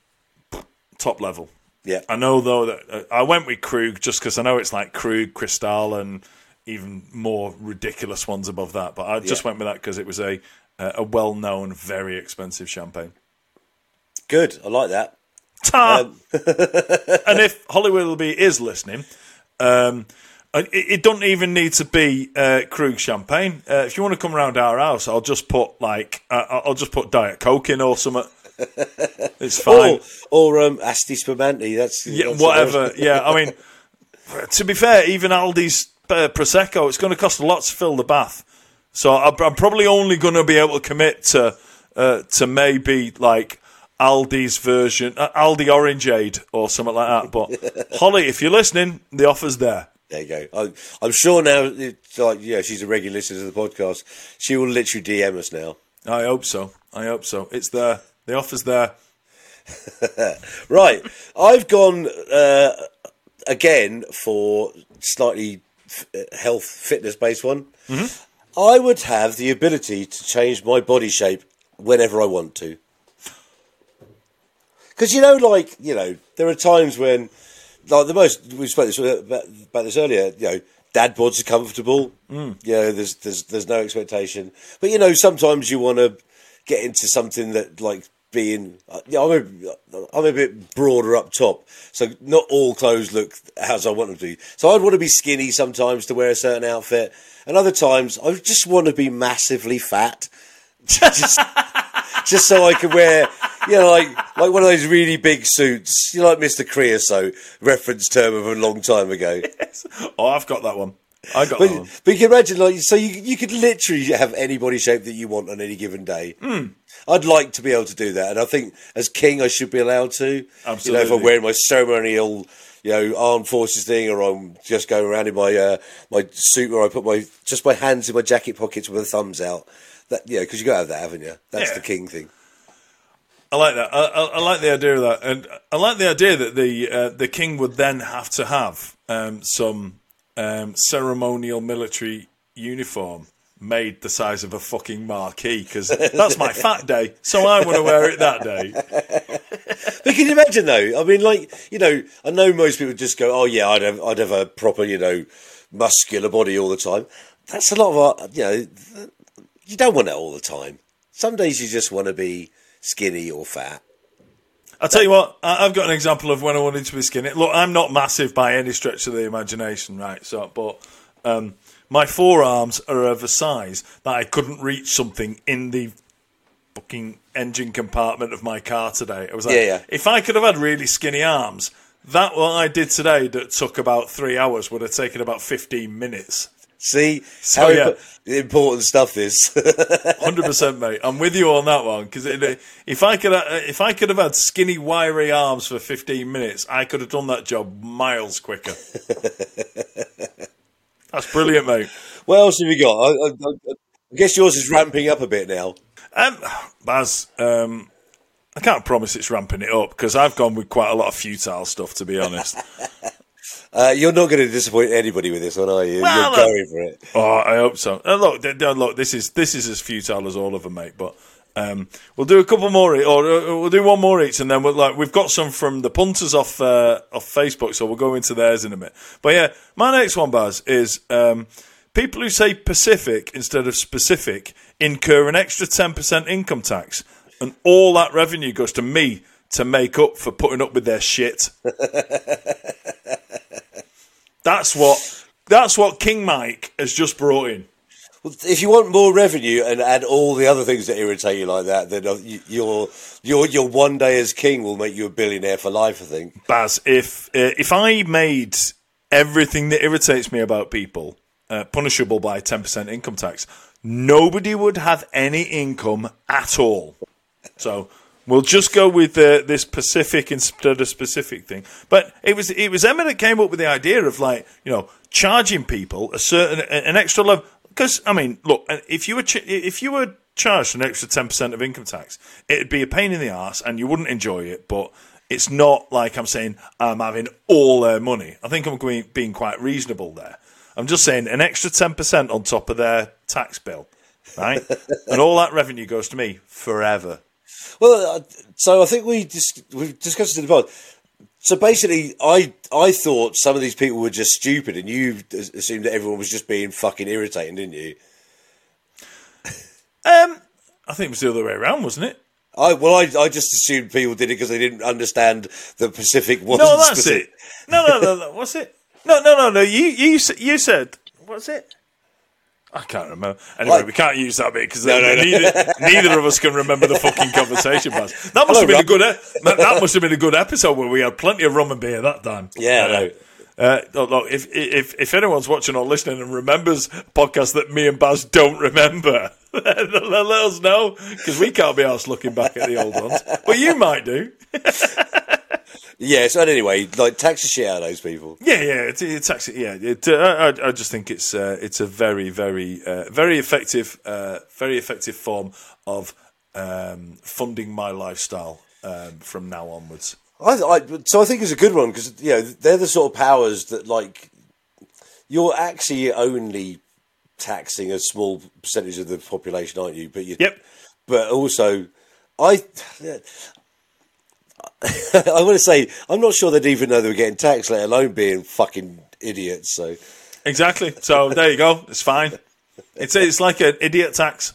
top level. Yeah, I know though that uh, I went with Krug just because I know it's like Krug, Cristal, and even more ridiculous ones above that. But I just yeah. went with that because it was a uh, a well known, very expensive champagne. Good, I like that. Ta! Um. And if Hollywood Willeby is listening, um, it, it doesn't even need to be uh, Krug champagne. Uh, if you want to come around our house, I'll just put like uh, I'll just put Diet Coke in or something. It's fine. Or, or um, Asti Spumante. That's yeah, whatever. Yeah, I mean, to be fair, even Aldi's uh, prosecco, it's going to cost a lot to fill the bath. So I'm probably only going to be able to commit to uh, to maybe like. Aldi's version, uh, Aldi Orangeade or something like that. But Holly, if you're listening, the offer's there. There you go. I'm, I'm sure now, it's like, yeah, she's a regular listener to the podcast. She will literally D M us now. I hope so. I hope so. It's there. The offer's there. Right. I've gone, uh, again, for slightly f- health, fitness-based one. Mm-hmm. I would have the ability to change my body shape whenever I want to. Because, you know, like, you know, there are times when, like, the most, we spoke this, about, about this earlier, you know, dad bods are comfortable. Mm. You know, there's, there's there's no expectation. But, you know, sometimes you want to get into something that, like, being, you know, I'm, a, I'm a bit broader up top. So not all clothes look as I want them to. So I'd want to be skinny sometimes to wear a certain outfit. And other times, I just want to be massively fat. Just, just so I could wear... You know, like, like one of those really big suits. You know, like Mister Creosote, reference term of a long time ago. Yes. Oh, I've got that one. I got but, that one. But you can imagine, like, so you you could literally have any body shape that you want on any given day. Mm. I'd like to be able to do that. And I think as king, I should be allowed to. Absolutely. You know, if I'm wearing my ceremonial, you know, armed forces thing, or I'm just going around in my uh, my suit where I put my just my hands in my jacket pockets with my thumbs out. That, you know, because you've got to have that, haven't you? That's yeah. the king thing. I like that. I, I, I like the idea of that, and I like the idea that the uh, the king would then have to have um, some um, ceremonial military uniform made the size of a fucking marquee, because that's my fat day, so I want to wear it that day. But can you imagine though? I mean, like, you know, I know most people just go, "Oh yeah, I'd have I'd have a proper, you know, muscular body all the time." That's a lot of, you know, you don't want it all the time. Some days you just want to be skinny or fat. I'll tell you what, I've got an example of when I wanted to be skinny. Look, I'm not massive by any stretch of the imagination, right? So, but um, my forearms are of a size that I couldn't reach something in the fucking engine compartment of my car today. I was like, yeah, yeah. If I could have had really skinny arms, that what I did today that took about three hours would have taken about fifteen minutes. See, so, how yeah. imp- important stuff is. one hundred percent, mate. I'm with you on that one, because if I could, if I could have had skinny, wiry arms for fifteen minutes, I could have done that job miles quicker. That's brilliant, mate. What else have you got? I, I, I, I guess yours is ramping up a bit now. Um, Baz, um, I can't promise it's ramping it up because I've gone with quite a lot of futile stuff, to be honest. Uh, you're not going to disappoint anybody with this one, are you? Well, you're going for it. Oh, I hope so. And look, look, this is this is as futile as all of them, mate. But um, we'll do a couple more, or we'll do one more each, and then we'll, like, we've got some from the punters off uh, off Facebook, so we'll go into theirs in a minute. But yeah, my next one, Baz, is um, people who say Pacific instead of specific incur an extra ten percent income tax, and all that revenue goes to me to make up for putting up with their shit. That's what that's what King Mike has just brought in. Well, if you want more revenue and add all the other things that irritate you like that, then your your your one day as king will make you a billionaire for life, I think. Baz, if uh, if I made everything that irritates me about people uh, punishable by ten percent income tax, nobody would have any income at all. So we'll just go with uh, this Pacific instead of specific thing. But it was it was Emma that came up with the idea of, like, you know, charging people a certain an extra level. Because, I mean, look, if you were ch- if you were charged an extra ten percent of income tax, it'd be a pain in the arse and you wouldn't enjoy it. But it's not like I'm saying I'm having all their money. I think I'm going, being quite reasonable there. I'm just saying an extra ten percent on top of their tax bill, right? And all that revenue goes to me forever. Well, so I think we dis- we've discussed it in the past. So basically, I I thought some of these people were just stupid, and you assumed that everyone was just being fucking irritating, didn't you? Um, I think it was the other way around, wasn't it? I well, I, I just assumed people did it because they didn't understand the Pacific one. No, that's specific. It. No, no, no, no, what's it? No, no, no, no. You you you said what's it? I can't remember. Anyway, I, we can't use that bit because no, no, no. neither, neither of us can remember the fucking conversation, Baz. That must Hello, have been Rob. a good. E- that, that must have been a good episode where we had plenty of rum and beer that time. Yeah. Uh, no. Uh, look, look, if if if anyone's watching or listening and remembers a podcast that me and Baz don't remember, let us know because we can't be arsed looking back at the old ones. But you might do. Yeah, so anyway, like, tax the shit out of those people. Yeah, yeah, it, it tax it, yeah. It, uh, I, I just think it's uh, it's a very, very, uh, very effective, uh, very effective form of um, funding my lifestyle um, from now onwards. I, I, so I think it's a good one because, you know, they're the sort of powers that, like, you're actually only taxing a small percentage of the population, aren't you? But you, yep. But also, I. I want to say, I'm not sure they'd even know they were getting taxed, let alone being fucking idiots. So exactly. So there you go. It's fine. It's it's like an idiot tax.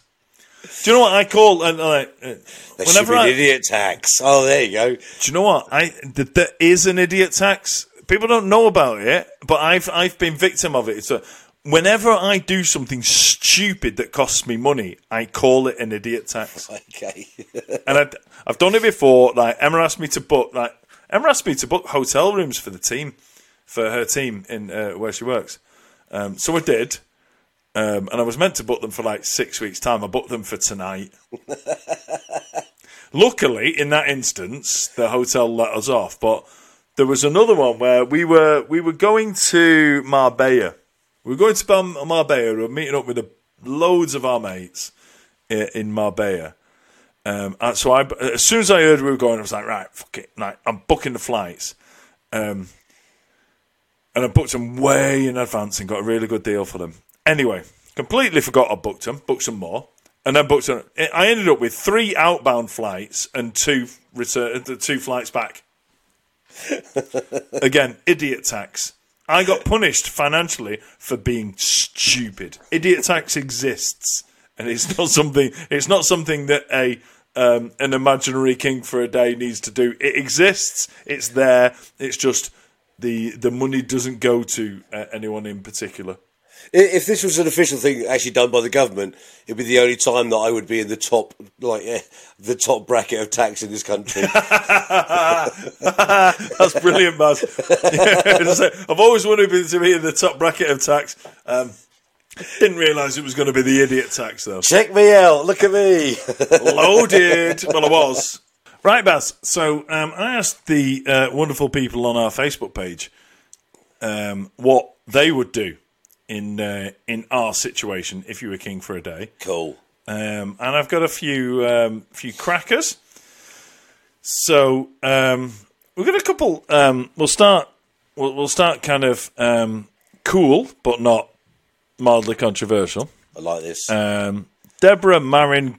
Do you know what I call? Uh, uh, there should be I, an idiot tax. Oh, there you go. Do you know what? I th- there is an idiot tax. People don't know about it, but I've I've been victim of it. So whenever I do something stupid that costs me money, I call it an idiot tax. Okay. And I, I've done it before. Like, Emma asked me to book, like Emma asked me to book hotel rooms for the team, for her team in uh, where she works. Um, so I did, um, and I was meant to book them for like six weeks' time. I booked them for tonight. Luckily, in that instance, the hotel let us off. But there was another one where we were we were going to Marbella. We're going to Marbella. We're meeting up with the loads of our mates in Marbella. Um, and so I, as soon as I heard we were going, I was like, right, fuck it. Like, I'm booking the flights. Um, and I booked them way in advance and got a really good deal for them. Anyway, completely forgot I booked them, booked some more, and then booked them. I ended up with three outbound flights and two return, two flights back. Again, idiot tax. I got punished financially for being stupid. Idiot tax exists, and it's not something. It's not something that a um, an imaginary king for a day needs to do. It exists. It's there. It's just the the money doesn't go to uh, anyone in particular. If this was an official thing actually done by the government, it'd be the only time that I would be in the top, like eh, the top bracket of tax in this country. That's brilliant, Baz. Yeah, I've always wanted to be in the top bracket of tax. Um, didn't realise it was going to be the idiot tax, though. Check me out. Look at me. Loaded. Well, I was. Right, Baz. So um, I asked the uh, wonderful people on our Facebook page um, what they would do in uh, in our situation if you were king for a day. Cool. Um, and I've got a few um, few crackers. So um, we've got a couple. Um, we'll start. We'll, we'll start kind of um, cool, but not mildly controversial. I like this. Um, Deborah Marin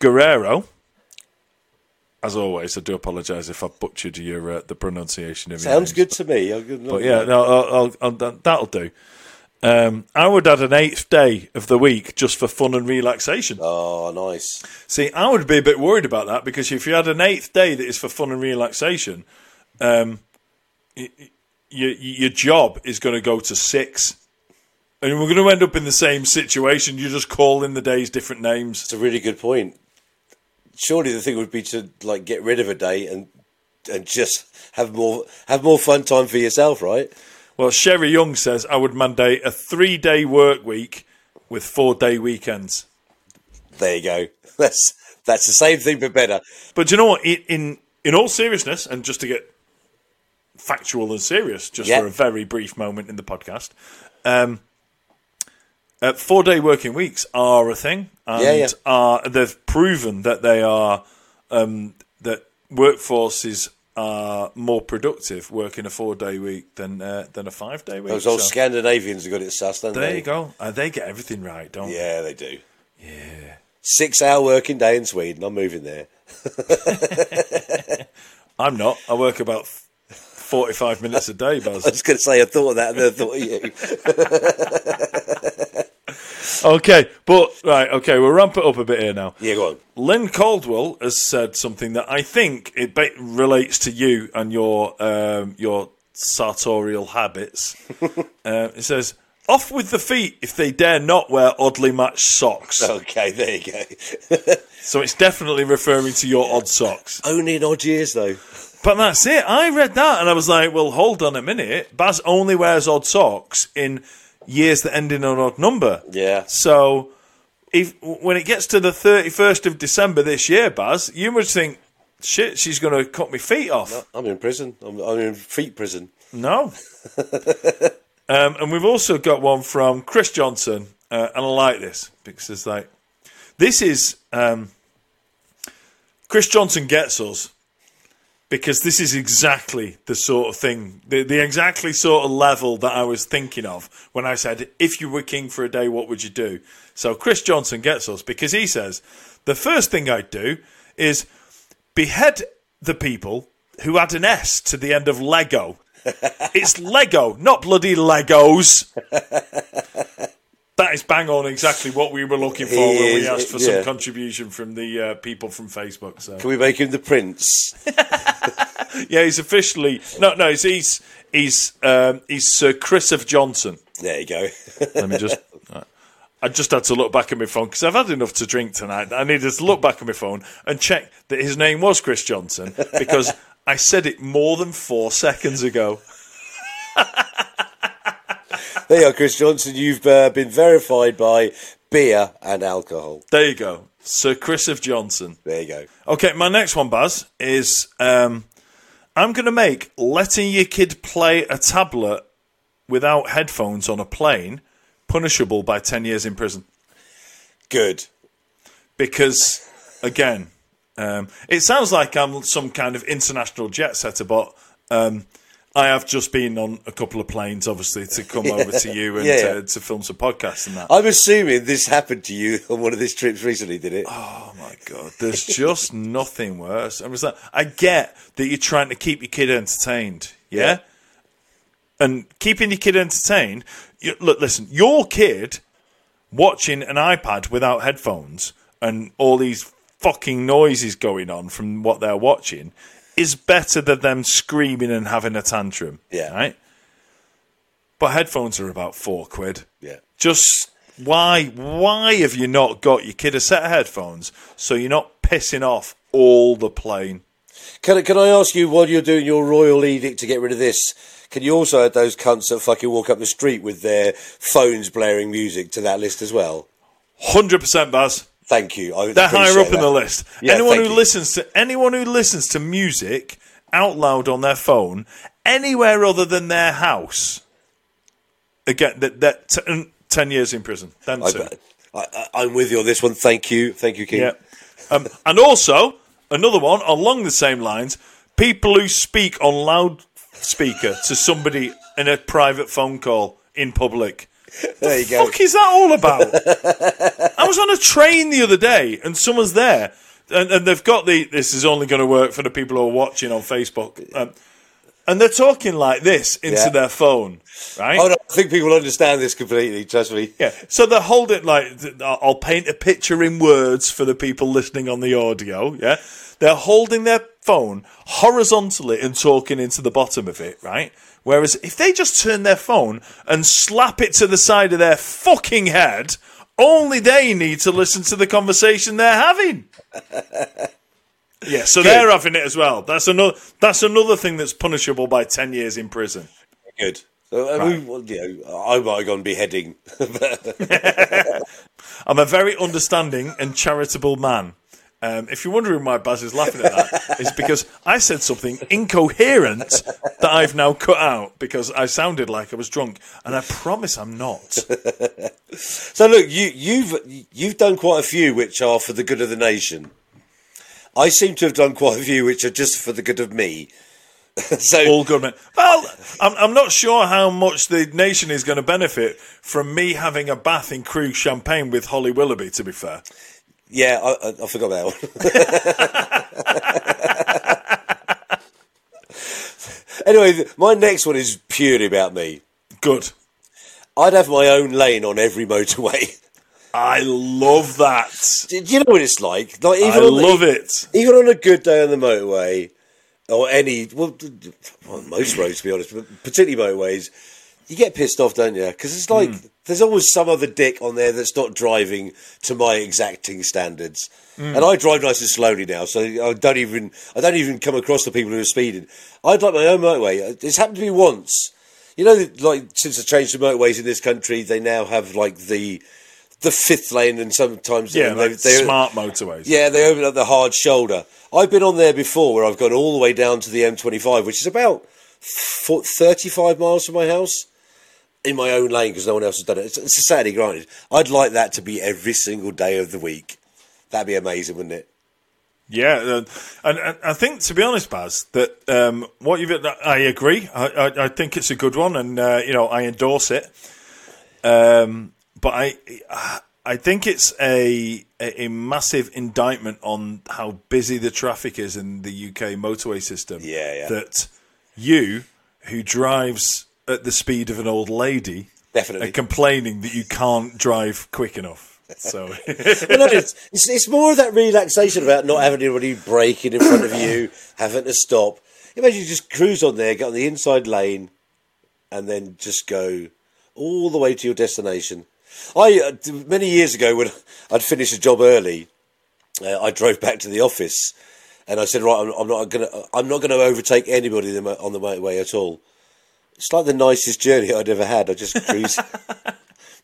Guerrero. As always, I do apologise if I butchered your uh, the pronunciation of your Sounds names, good but, to me. I'll good but yeah, no, I'll, I'll, I'll, that'll do. Um, I would add an eighth day of the week just for fun and relaxation. Oh, nice. See, I would be a bit worried about that because if you had an eighth day that is for fun and relaxation, um, y- y- your job is going to go to six. And we're going to end up in the same situation. You just call in the days different names. That's a really good point. Surely the thing would be to like get rid of a day and and just have more have more fun time for yourself, right? Well, Sherry Young says I would mandate a three day work week with four day weekends. There you go. That's that's the same thing but better. But do you know what? In in all seriousness, and just to get factual and serious, just yep. for a very brief moment in the podcast, um, Uh, four-day working weeks are a thing, and yeah, yeah. Are, they've proven that they are um, that workforces are more productive working a four-day week than uh, than a five-day week. Those old so. Scandinavians have got it sussed, don't there they? There you go. Uh, they get everything right, don't they? Yeah, they do. Yeah. Six-hour working day in Sweden. I'm moving there. I'm not. I work about forty-five minutes a day, Baz. I was going to say, I thought of that, and then I thought of you. Okay, but, right, okay, we'll ramp it up a bit here now. Yeah, go on. Lynn Caldwell has said something that I think it be- relates to you and your um, your sartorial habits. uh, it says, off with the feet if they dare not wear oddly matched socks. Okay, there you go. So it's definitely referring to your odd socks. Only in odd years, though. But that's it. I read that and I was like, well, hold on a minute. Baz only wears odd socks in... years that end in an odd number. Yeah. So, if when it gets to the thirty-first of December this year, Baz, you must think, shit, she's going to cut my feet off. No, I'm in prison. I'm, I'm in feet prison. No. um, and we've also got one from Chris Johnson, uh, and I like this because it's like, this is um, Chris Johnson gets us because this is exactly the sort of thing, the, the exactly sort of level that I was thinking of when I said, if you were king for a day, what would you do? So Chris Johnson gets us because he says, the first thing I'd do is behead the people who had an S to the end of Lego. It's Lego, not bloody Legos. That is bang on exactly what we were looking for he when is, we asked for yeah. some contribution from the uh, people from Facebook. So can we make him the prince? Yeah, he's officially no, no. He's he's he's, um, he's Sir Chris of Johnson. There you go. Let me just. I just had to look back at my phone because I've had enough to drink tonight. I needed to look back at my phone and check that his name was Chris Johnson because I said it more than four seconds ago. There you are, Chris Johnson. You've uh, been verified by beer and alcohol. There you go. Sir Chris of Johnson. There you go. Okay, my next one, Baz, is um, I'm going to make letting your kid play a tablet without headphones on a plane punishable by ten years in prison. Good. Because, again, um, it sounds like I'm some kind of international jet setter, but... Um, I have just been on a couple of planes, obviously, to come yeah. over to you and yeah, yeah. To, to film some podcasts and that. I'm assuming this happened to you on one of these trips recently, did it? Oh, my God. There's just nothing worse. I was like, I get that you're trying to keep your kid entertained, yeah? yeah. And keeping your kid entertained... You, look, listen, your kid watching an iPad without headphones and all these fucking noises going on from what they're watching... is better than them screaming and having a tantrum. Yeah. Right? But headphones are about four quid. Yeah. Just why why have you not got your kid a set of headphones so you're not pissing off all the plane? Can I, can I ask you, while you're doing your royal edict to get rid of this, can you also have those cunts that fucking walk up the street with their phones blaring music to that list as well? one hundred percent, Baz. Thank you. I They're higher up that. in the list. Yeah, anyone who you. listens to anyone who listens to music out loud on their phone anywhere other than their house again, that that t- ten years in prison. Then I two. I, I'm with you on this one. Thank you, thank you, Keith. Yeah. Um, and also another one along the same lines: people who speak on loudspeaker to somebody in a private phone call in public. There you go. What the fuck is that all about? I was on a train the other day, and someone's there, and, and they've got the. This is only going to work for the people who are watching on Facebook. Um, And they're talking like this into yeah. their phone, right? Oh, no, I think people understand this completely, trust me. Yeah, so they're holding, like, I'll paint a picture in words for the people listening on the audio, yeah? They're holding their phone horizontally and talking into the bottom of it, right? Whereas if they just turn their phone and slap it to the side of their fucking head, only they need to listen to the conversation they're having. Yeah, so good. They're having it as well. That's another. That's another thing that's punishable by ten years in prison. Good. So, I mean, right. well, you know, I might have gone beheading. I'm a very understanding and charitable man. Um, if you're wondering why Baz is laughing at that, it's because I said something incoherent that I've now cut out because I sounded like I was drunk, and I promise I'm not. So look, you, you've you've done quite a few which are for the good of the nation. I seem to have done quite a few which are just for the good of me. So all good, man. Well, I'm, I'm not sure how much the nation is going to benefit from me having a bath in Krug champagne with Holly Willoughby, to be fair. Yeah, I, I forgot that one. Anyway, my next one is purely about me. Good. I'd have my own lane on every motorway. I love that. Do you know what it's like? Like even I on love the, it. Even on a good day on the motorway, or any, well, on most roads, to be honest, but particularly motorways, you get pissed off, don't you? Because it's like, mm. there's always some other dick on there that's not driving to my exacting standards. Mm. And I drive nice and slowly now, so I don't even, I don't even come across the people who are speeding. I'd like my own motorway. It's happened to me once. You know, like, since I changed the motorways in this country, they now have, like, the... the fifth lane, and sometimes yeah, they, like they, smart motorways. Yeah, they open up the hard shoulder. I've been on there before, where I've gone all the way down to the M twenty-five, which is about thirty-five miles from my house, in my own lane because no one else has done it. It's, it's a Saturday, granted. I'd like that to be every single day of the week. That'd be amazing, wouldn't it? Yeah, uh, and, and I think, to be honest, Baz, that um, what you've I agree. I, I, I think it's a good one, and uh, you know, I endorse it. Um. But I, I think it's a, a massive indictment on how busy the traffic is in the U K motorway system. Yeah, yeah. That you, who drives at the speed of an old lady, definitely, are complaining that you can't drive quick enough. So well, no, it's, it's, it's more of that relaxation about not having anybody braking in front of you, having to stop. Imagine you just cruise on there, get on the inside lane, and then just go all the way to your destination. I uh, many years ago, when I'd finished a job early, uh, I drove back to the office, and I said, "Right, I'm, I'm not going to, I'm not going to overtake anybody on the motorway at all." It's like the nicest journey I'd ever had. I just cruised,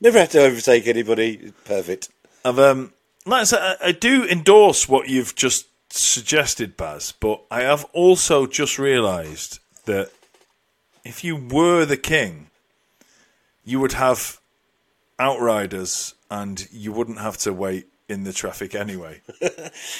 never had to overtake anybody. Perfect. I've, um, like I said, I do endorse what you've just suggested, Baz, but I have also just realised that if you were the king, you would have outriders, and you wouldn't have to wait in the traffic anyway.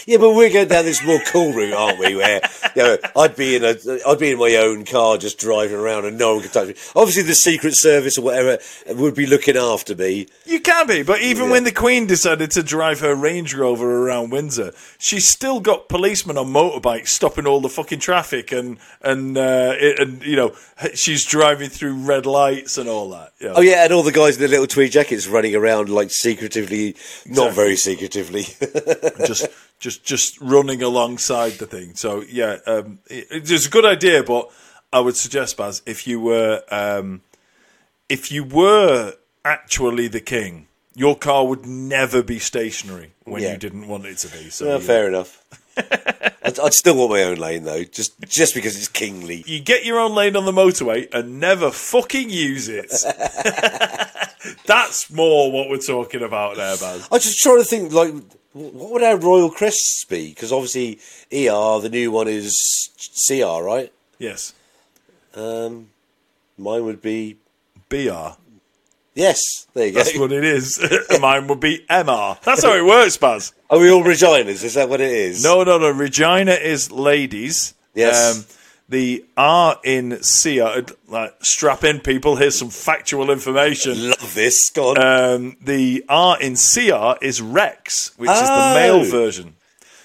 Yeah, but we're going down this more cool route, aren't we? Where, you know, I'd be in a, I'd be in my own car just driving around, and no one could touch me. Obviously, the Secret Service or whatever would be looking after me. You can be, but even yeah. when the Queen decided to drive her Range Rover around Windsor, she's still got policemen on motorbikes stopping all the fucking traffic, and and uh, it, and you know, she's driving through red lights and all that. You know. Oh yeah, and all the guys in the little tweed jackets running around like secretively, exactly. not very secret. just, just, just running alongside the thing. So yeah, um, it, it's a good idea. But I would suggest, Baz, if you were, um, if you were actually the king, your car would never be stationary when yeah. you didn't want it to be. So well, yeah. fair enough. I'd, I'd still want my own lane though, just just because it's kingly. You get your own lane on the motorway and never fucking use it. That's more what we're talking about there, Baz. I was just trying to think, like, what would our royal crests be? Because obviously E R, the new one, is C R, right? Yes. Um, mine would be... B R. Yes, there you go. That's what it is. Mine would be M R. That's how it works, Baz. Are we all Reginas? Is that what it is? No, no, no. Regina is ladies. Yes. Um, the R in Sia, like, strap in, people. Here's some factual information. Love this. Go on. Um, the R in Sia is Rex, which oh. is the male version.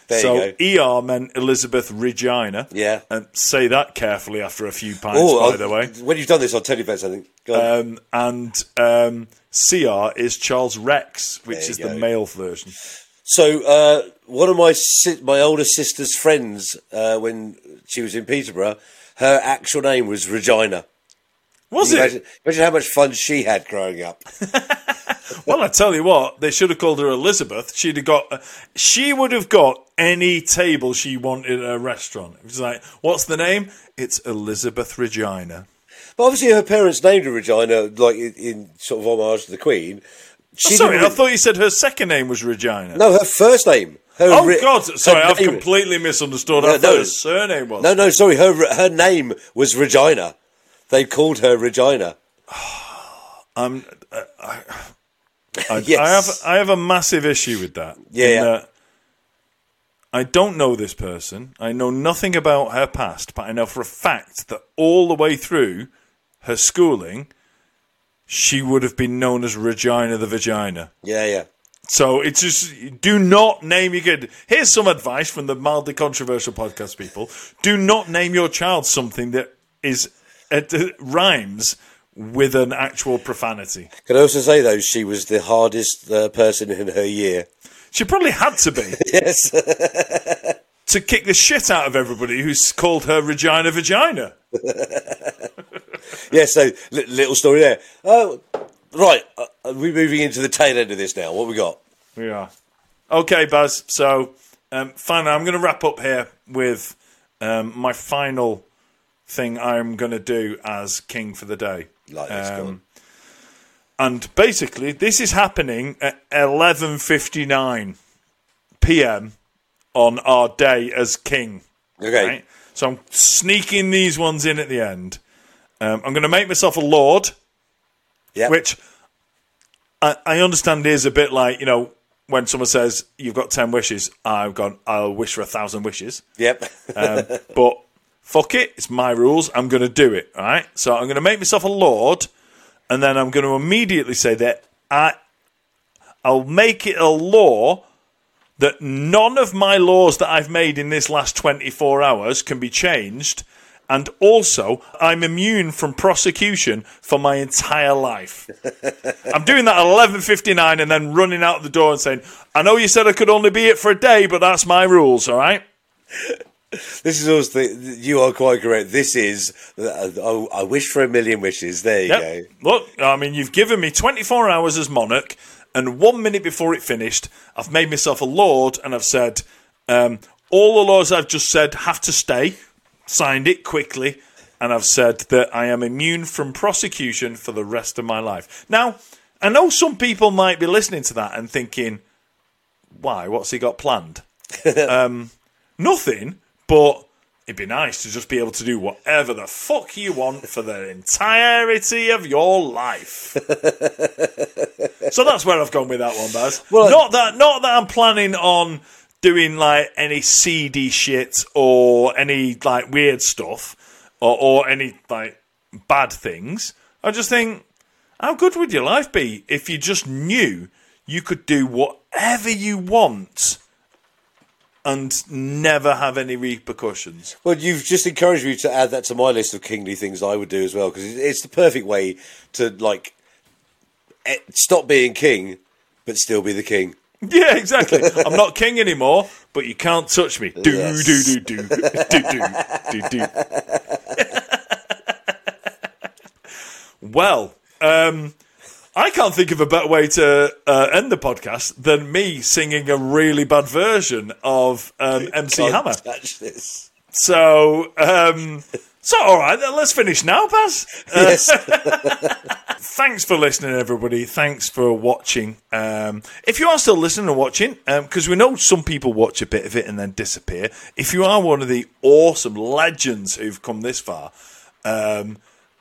There so you go. E R meant Elizabeth Regina. Yeah. And say that carefully after a few pints, Ooh, by I'll, the way. When you've done this, I'll tell you bets, I think. Go um, and um, C R is Charles Rex, which is go. the male version. So uh, one of my si- my older sister's friends, uh, when she was in Peterborough, her actual name was Regina. Was it? Imagine, imagine how much fun she had growing up. Well, I tell you what, they should have called her Elizabeth. She'd have got, uh, she would have got any table she wanted at a restaurant. It was like, what's the name? It's Elizabeth Regina. But obviously, her parents named her Regina, like in, in sort of homage to the Queen. She oh, sorry, really... I thought you said her second name was Regina. No, her first name. Her oh ri- God! Sorry, I've name... completely misunderstood. No, I thought no. her surname was. No, no, sorry. Her her name was Regina. They called her Regina. I'm. Uh, I... I, yes. I have I have a massive issue with that. Yeah, yeah. That I don't know this person. I know nothing about her past, but I know for a fact that all the way through her schooling, she would have been known as Regina the Vagina. Yeah, yeah. So it's just, do not name your kid. Here's some advice from the Mildly Controversial Podcast people. Do not name your child something that is uh, rhymes with an actual profanity. Can I also say, though, she was the hardest uh, person in her year. She probably had to be. Yes. To kick the shit out of everybody who's called her Regina Vagina. Yeah, so, li- little story there. Oh, right, uh, are we moving into the tail end of this now? What we got? We are. Okay, Baz, so, um, finally, I'm going to wrap up here with um, my final thing I'm going to do as king for the day. Like this, um, go on. And basically, this is happening at eleven fifty-nine p.m. on our day as king. Okay. Right? So I'm sneaking these ones in at the end. Um, I'm going to make myself a lord, yep. which I, I understand is a bit like, you know, when someone says, you've got ten wishes, I've gone, I'll wish for a thousand wishes. Yep. um, but fuck it, it's my rules, I'm going to do it, all right? So I'm going to make myself a lord, and then I'm going to immediately say that I, I'll make it a law that none of my laws that I've made in this last twenty-four hours can be changed, and also I'm immune from prosecution for my entire life. I'm doing that at eleven fifty-nine and then running out the door and saying, I know you said I could only be it for a day, but that's my rules, all right? This is always the, you are quite correct. This is, uh, oh, I wish for a million wishes. There you yep. go. Look, I mean, you've given me twenty-four hours as monarch, and one minute before it finished, I've made myself a lord, and I've said, um, all the laws I've just said have to stay, signed it quickly, and I've said that I am immune from prosecution for the rest of my life. Now, I know some people might be listening to that and thinking, why? What's he got planned? um, nothing. But it'd be nice to just be able to do whatever the fuck you want for the entirety of your life. So that's where I've gone with that one, Baz. Well, not that, not that I'm planning on doing like any seedy shit or any like weird stuff or, or any like bad things. I just think, how good would your life be if you just knew you could do whatever you want and never have any repercussions? Well, you've just encouraged me to add that to my list of kingly things I would do as well, because it's the perfect way to, like, stop being king, but still be the king. Yeah, exactly. I'm not king anymore, but you can't touch me. Do, yes. do, do, do, do, do, do, do. Well, um... I can't think of a better way to uh, end the podcast than me singing a really bad version of um, M C can't Hammer. Touch this. So, um, so all right, let's finish now, Baz. Uh, yes. Thanks for listening, everybody. Thanks for watching. Um, if you are still listening and watching, because um, we know some people watch a bit of it and then disappear. If you are one of the awesome legends who've come this far, um,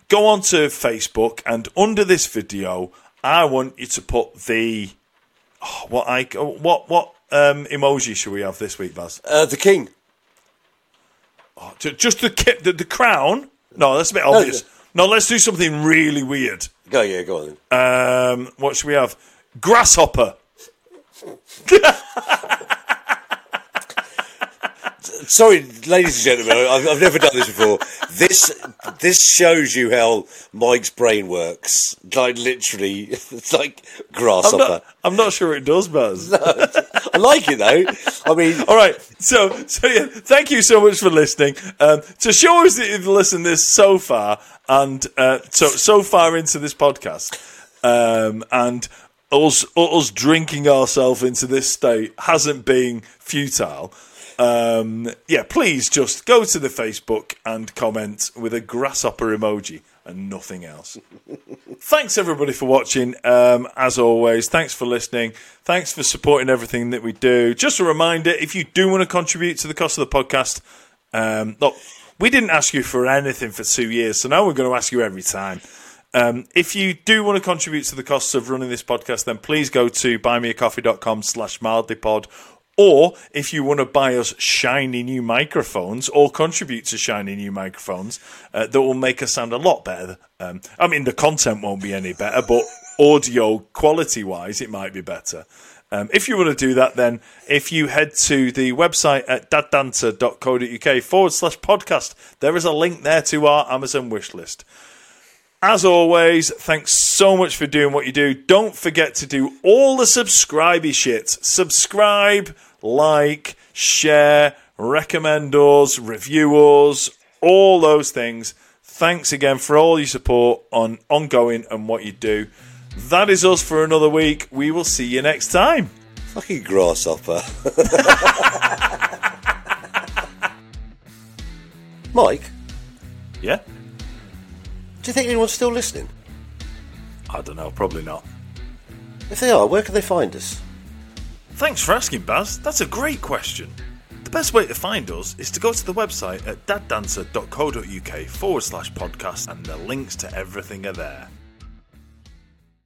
go on to Facebook and under this video, I want you to put the oh, what I what what um, emoji should we have this week, Baz? Uh, the king. Oh, just the, the the crown. No, that's a bit obvious. No, let's do something really weird. Go yeah, go on then. Um, what should we have? Grasshopper. Sorry, ladies and gentlemen, I've, I've never done this before. This this shows you how Mike's brain works. Like, literally, it's like grasshopper. I'm not, I'm not sure it does, Baz. No, I like it, though. I mean... All right, so, so yeah, thank you so much for listening. Um, to show us that you've listened this so far, and uh, so, so far into this podcast, um, and... Us, us drinking ourselves into this state hasn't been futile. Um, yeah, please just go to the Facebook and comment with a grasshopper emoji and nothing else. Thanks, everybody, for watching. Um, as always, thanks for listening. Thanks for supporting everything that we do. Just a reminder, if you do want to contribute to the cost of the podcast, um, look, we didn't ask you for anything for two years, so now we're going to ask you every time. Um, if you do want to contribute to the costs of running this podcast, then please go to buymeacoffee.com slash mildlypod. Or if you want to buy us shiny new microphones or contribute to shiny new microphones, uh, that will make us sound a lot better. Um, I mean, the content won't be any better, but audio quality-wise, it might be better. Um, if you want to do that, then if you head to the website at daddancer.co.uk forward slash podcast, there is a link there to our Amazon wish list. As always, thanks so much for doing what you do. Don't forget to do all the subscribey shit. Subscribe, like, share, recommend us, review us, all those things. Thanks again for all your support on ongoing and what you do. That is us for another week. We will see you next time. Fucking grasshopper. Mike? Yeah? Do you think anyone's still listening? I don't know, probably not. If they are, where can they find us? Thanks for asking, Baz. That's a great question. The best way to find us is to go to the website at daddancer.co.uk forward slash podcast, and the links to everything are there.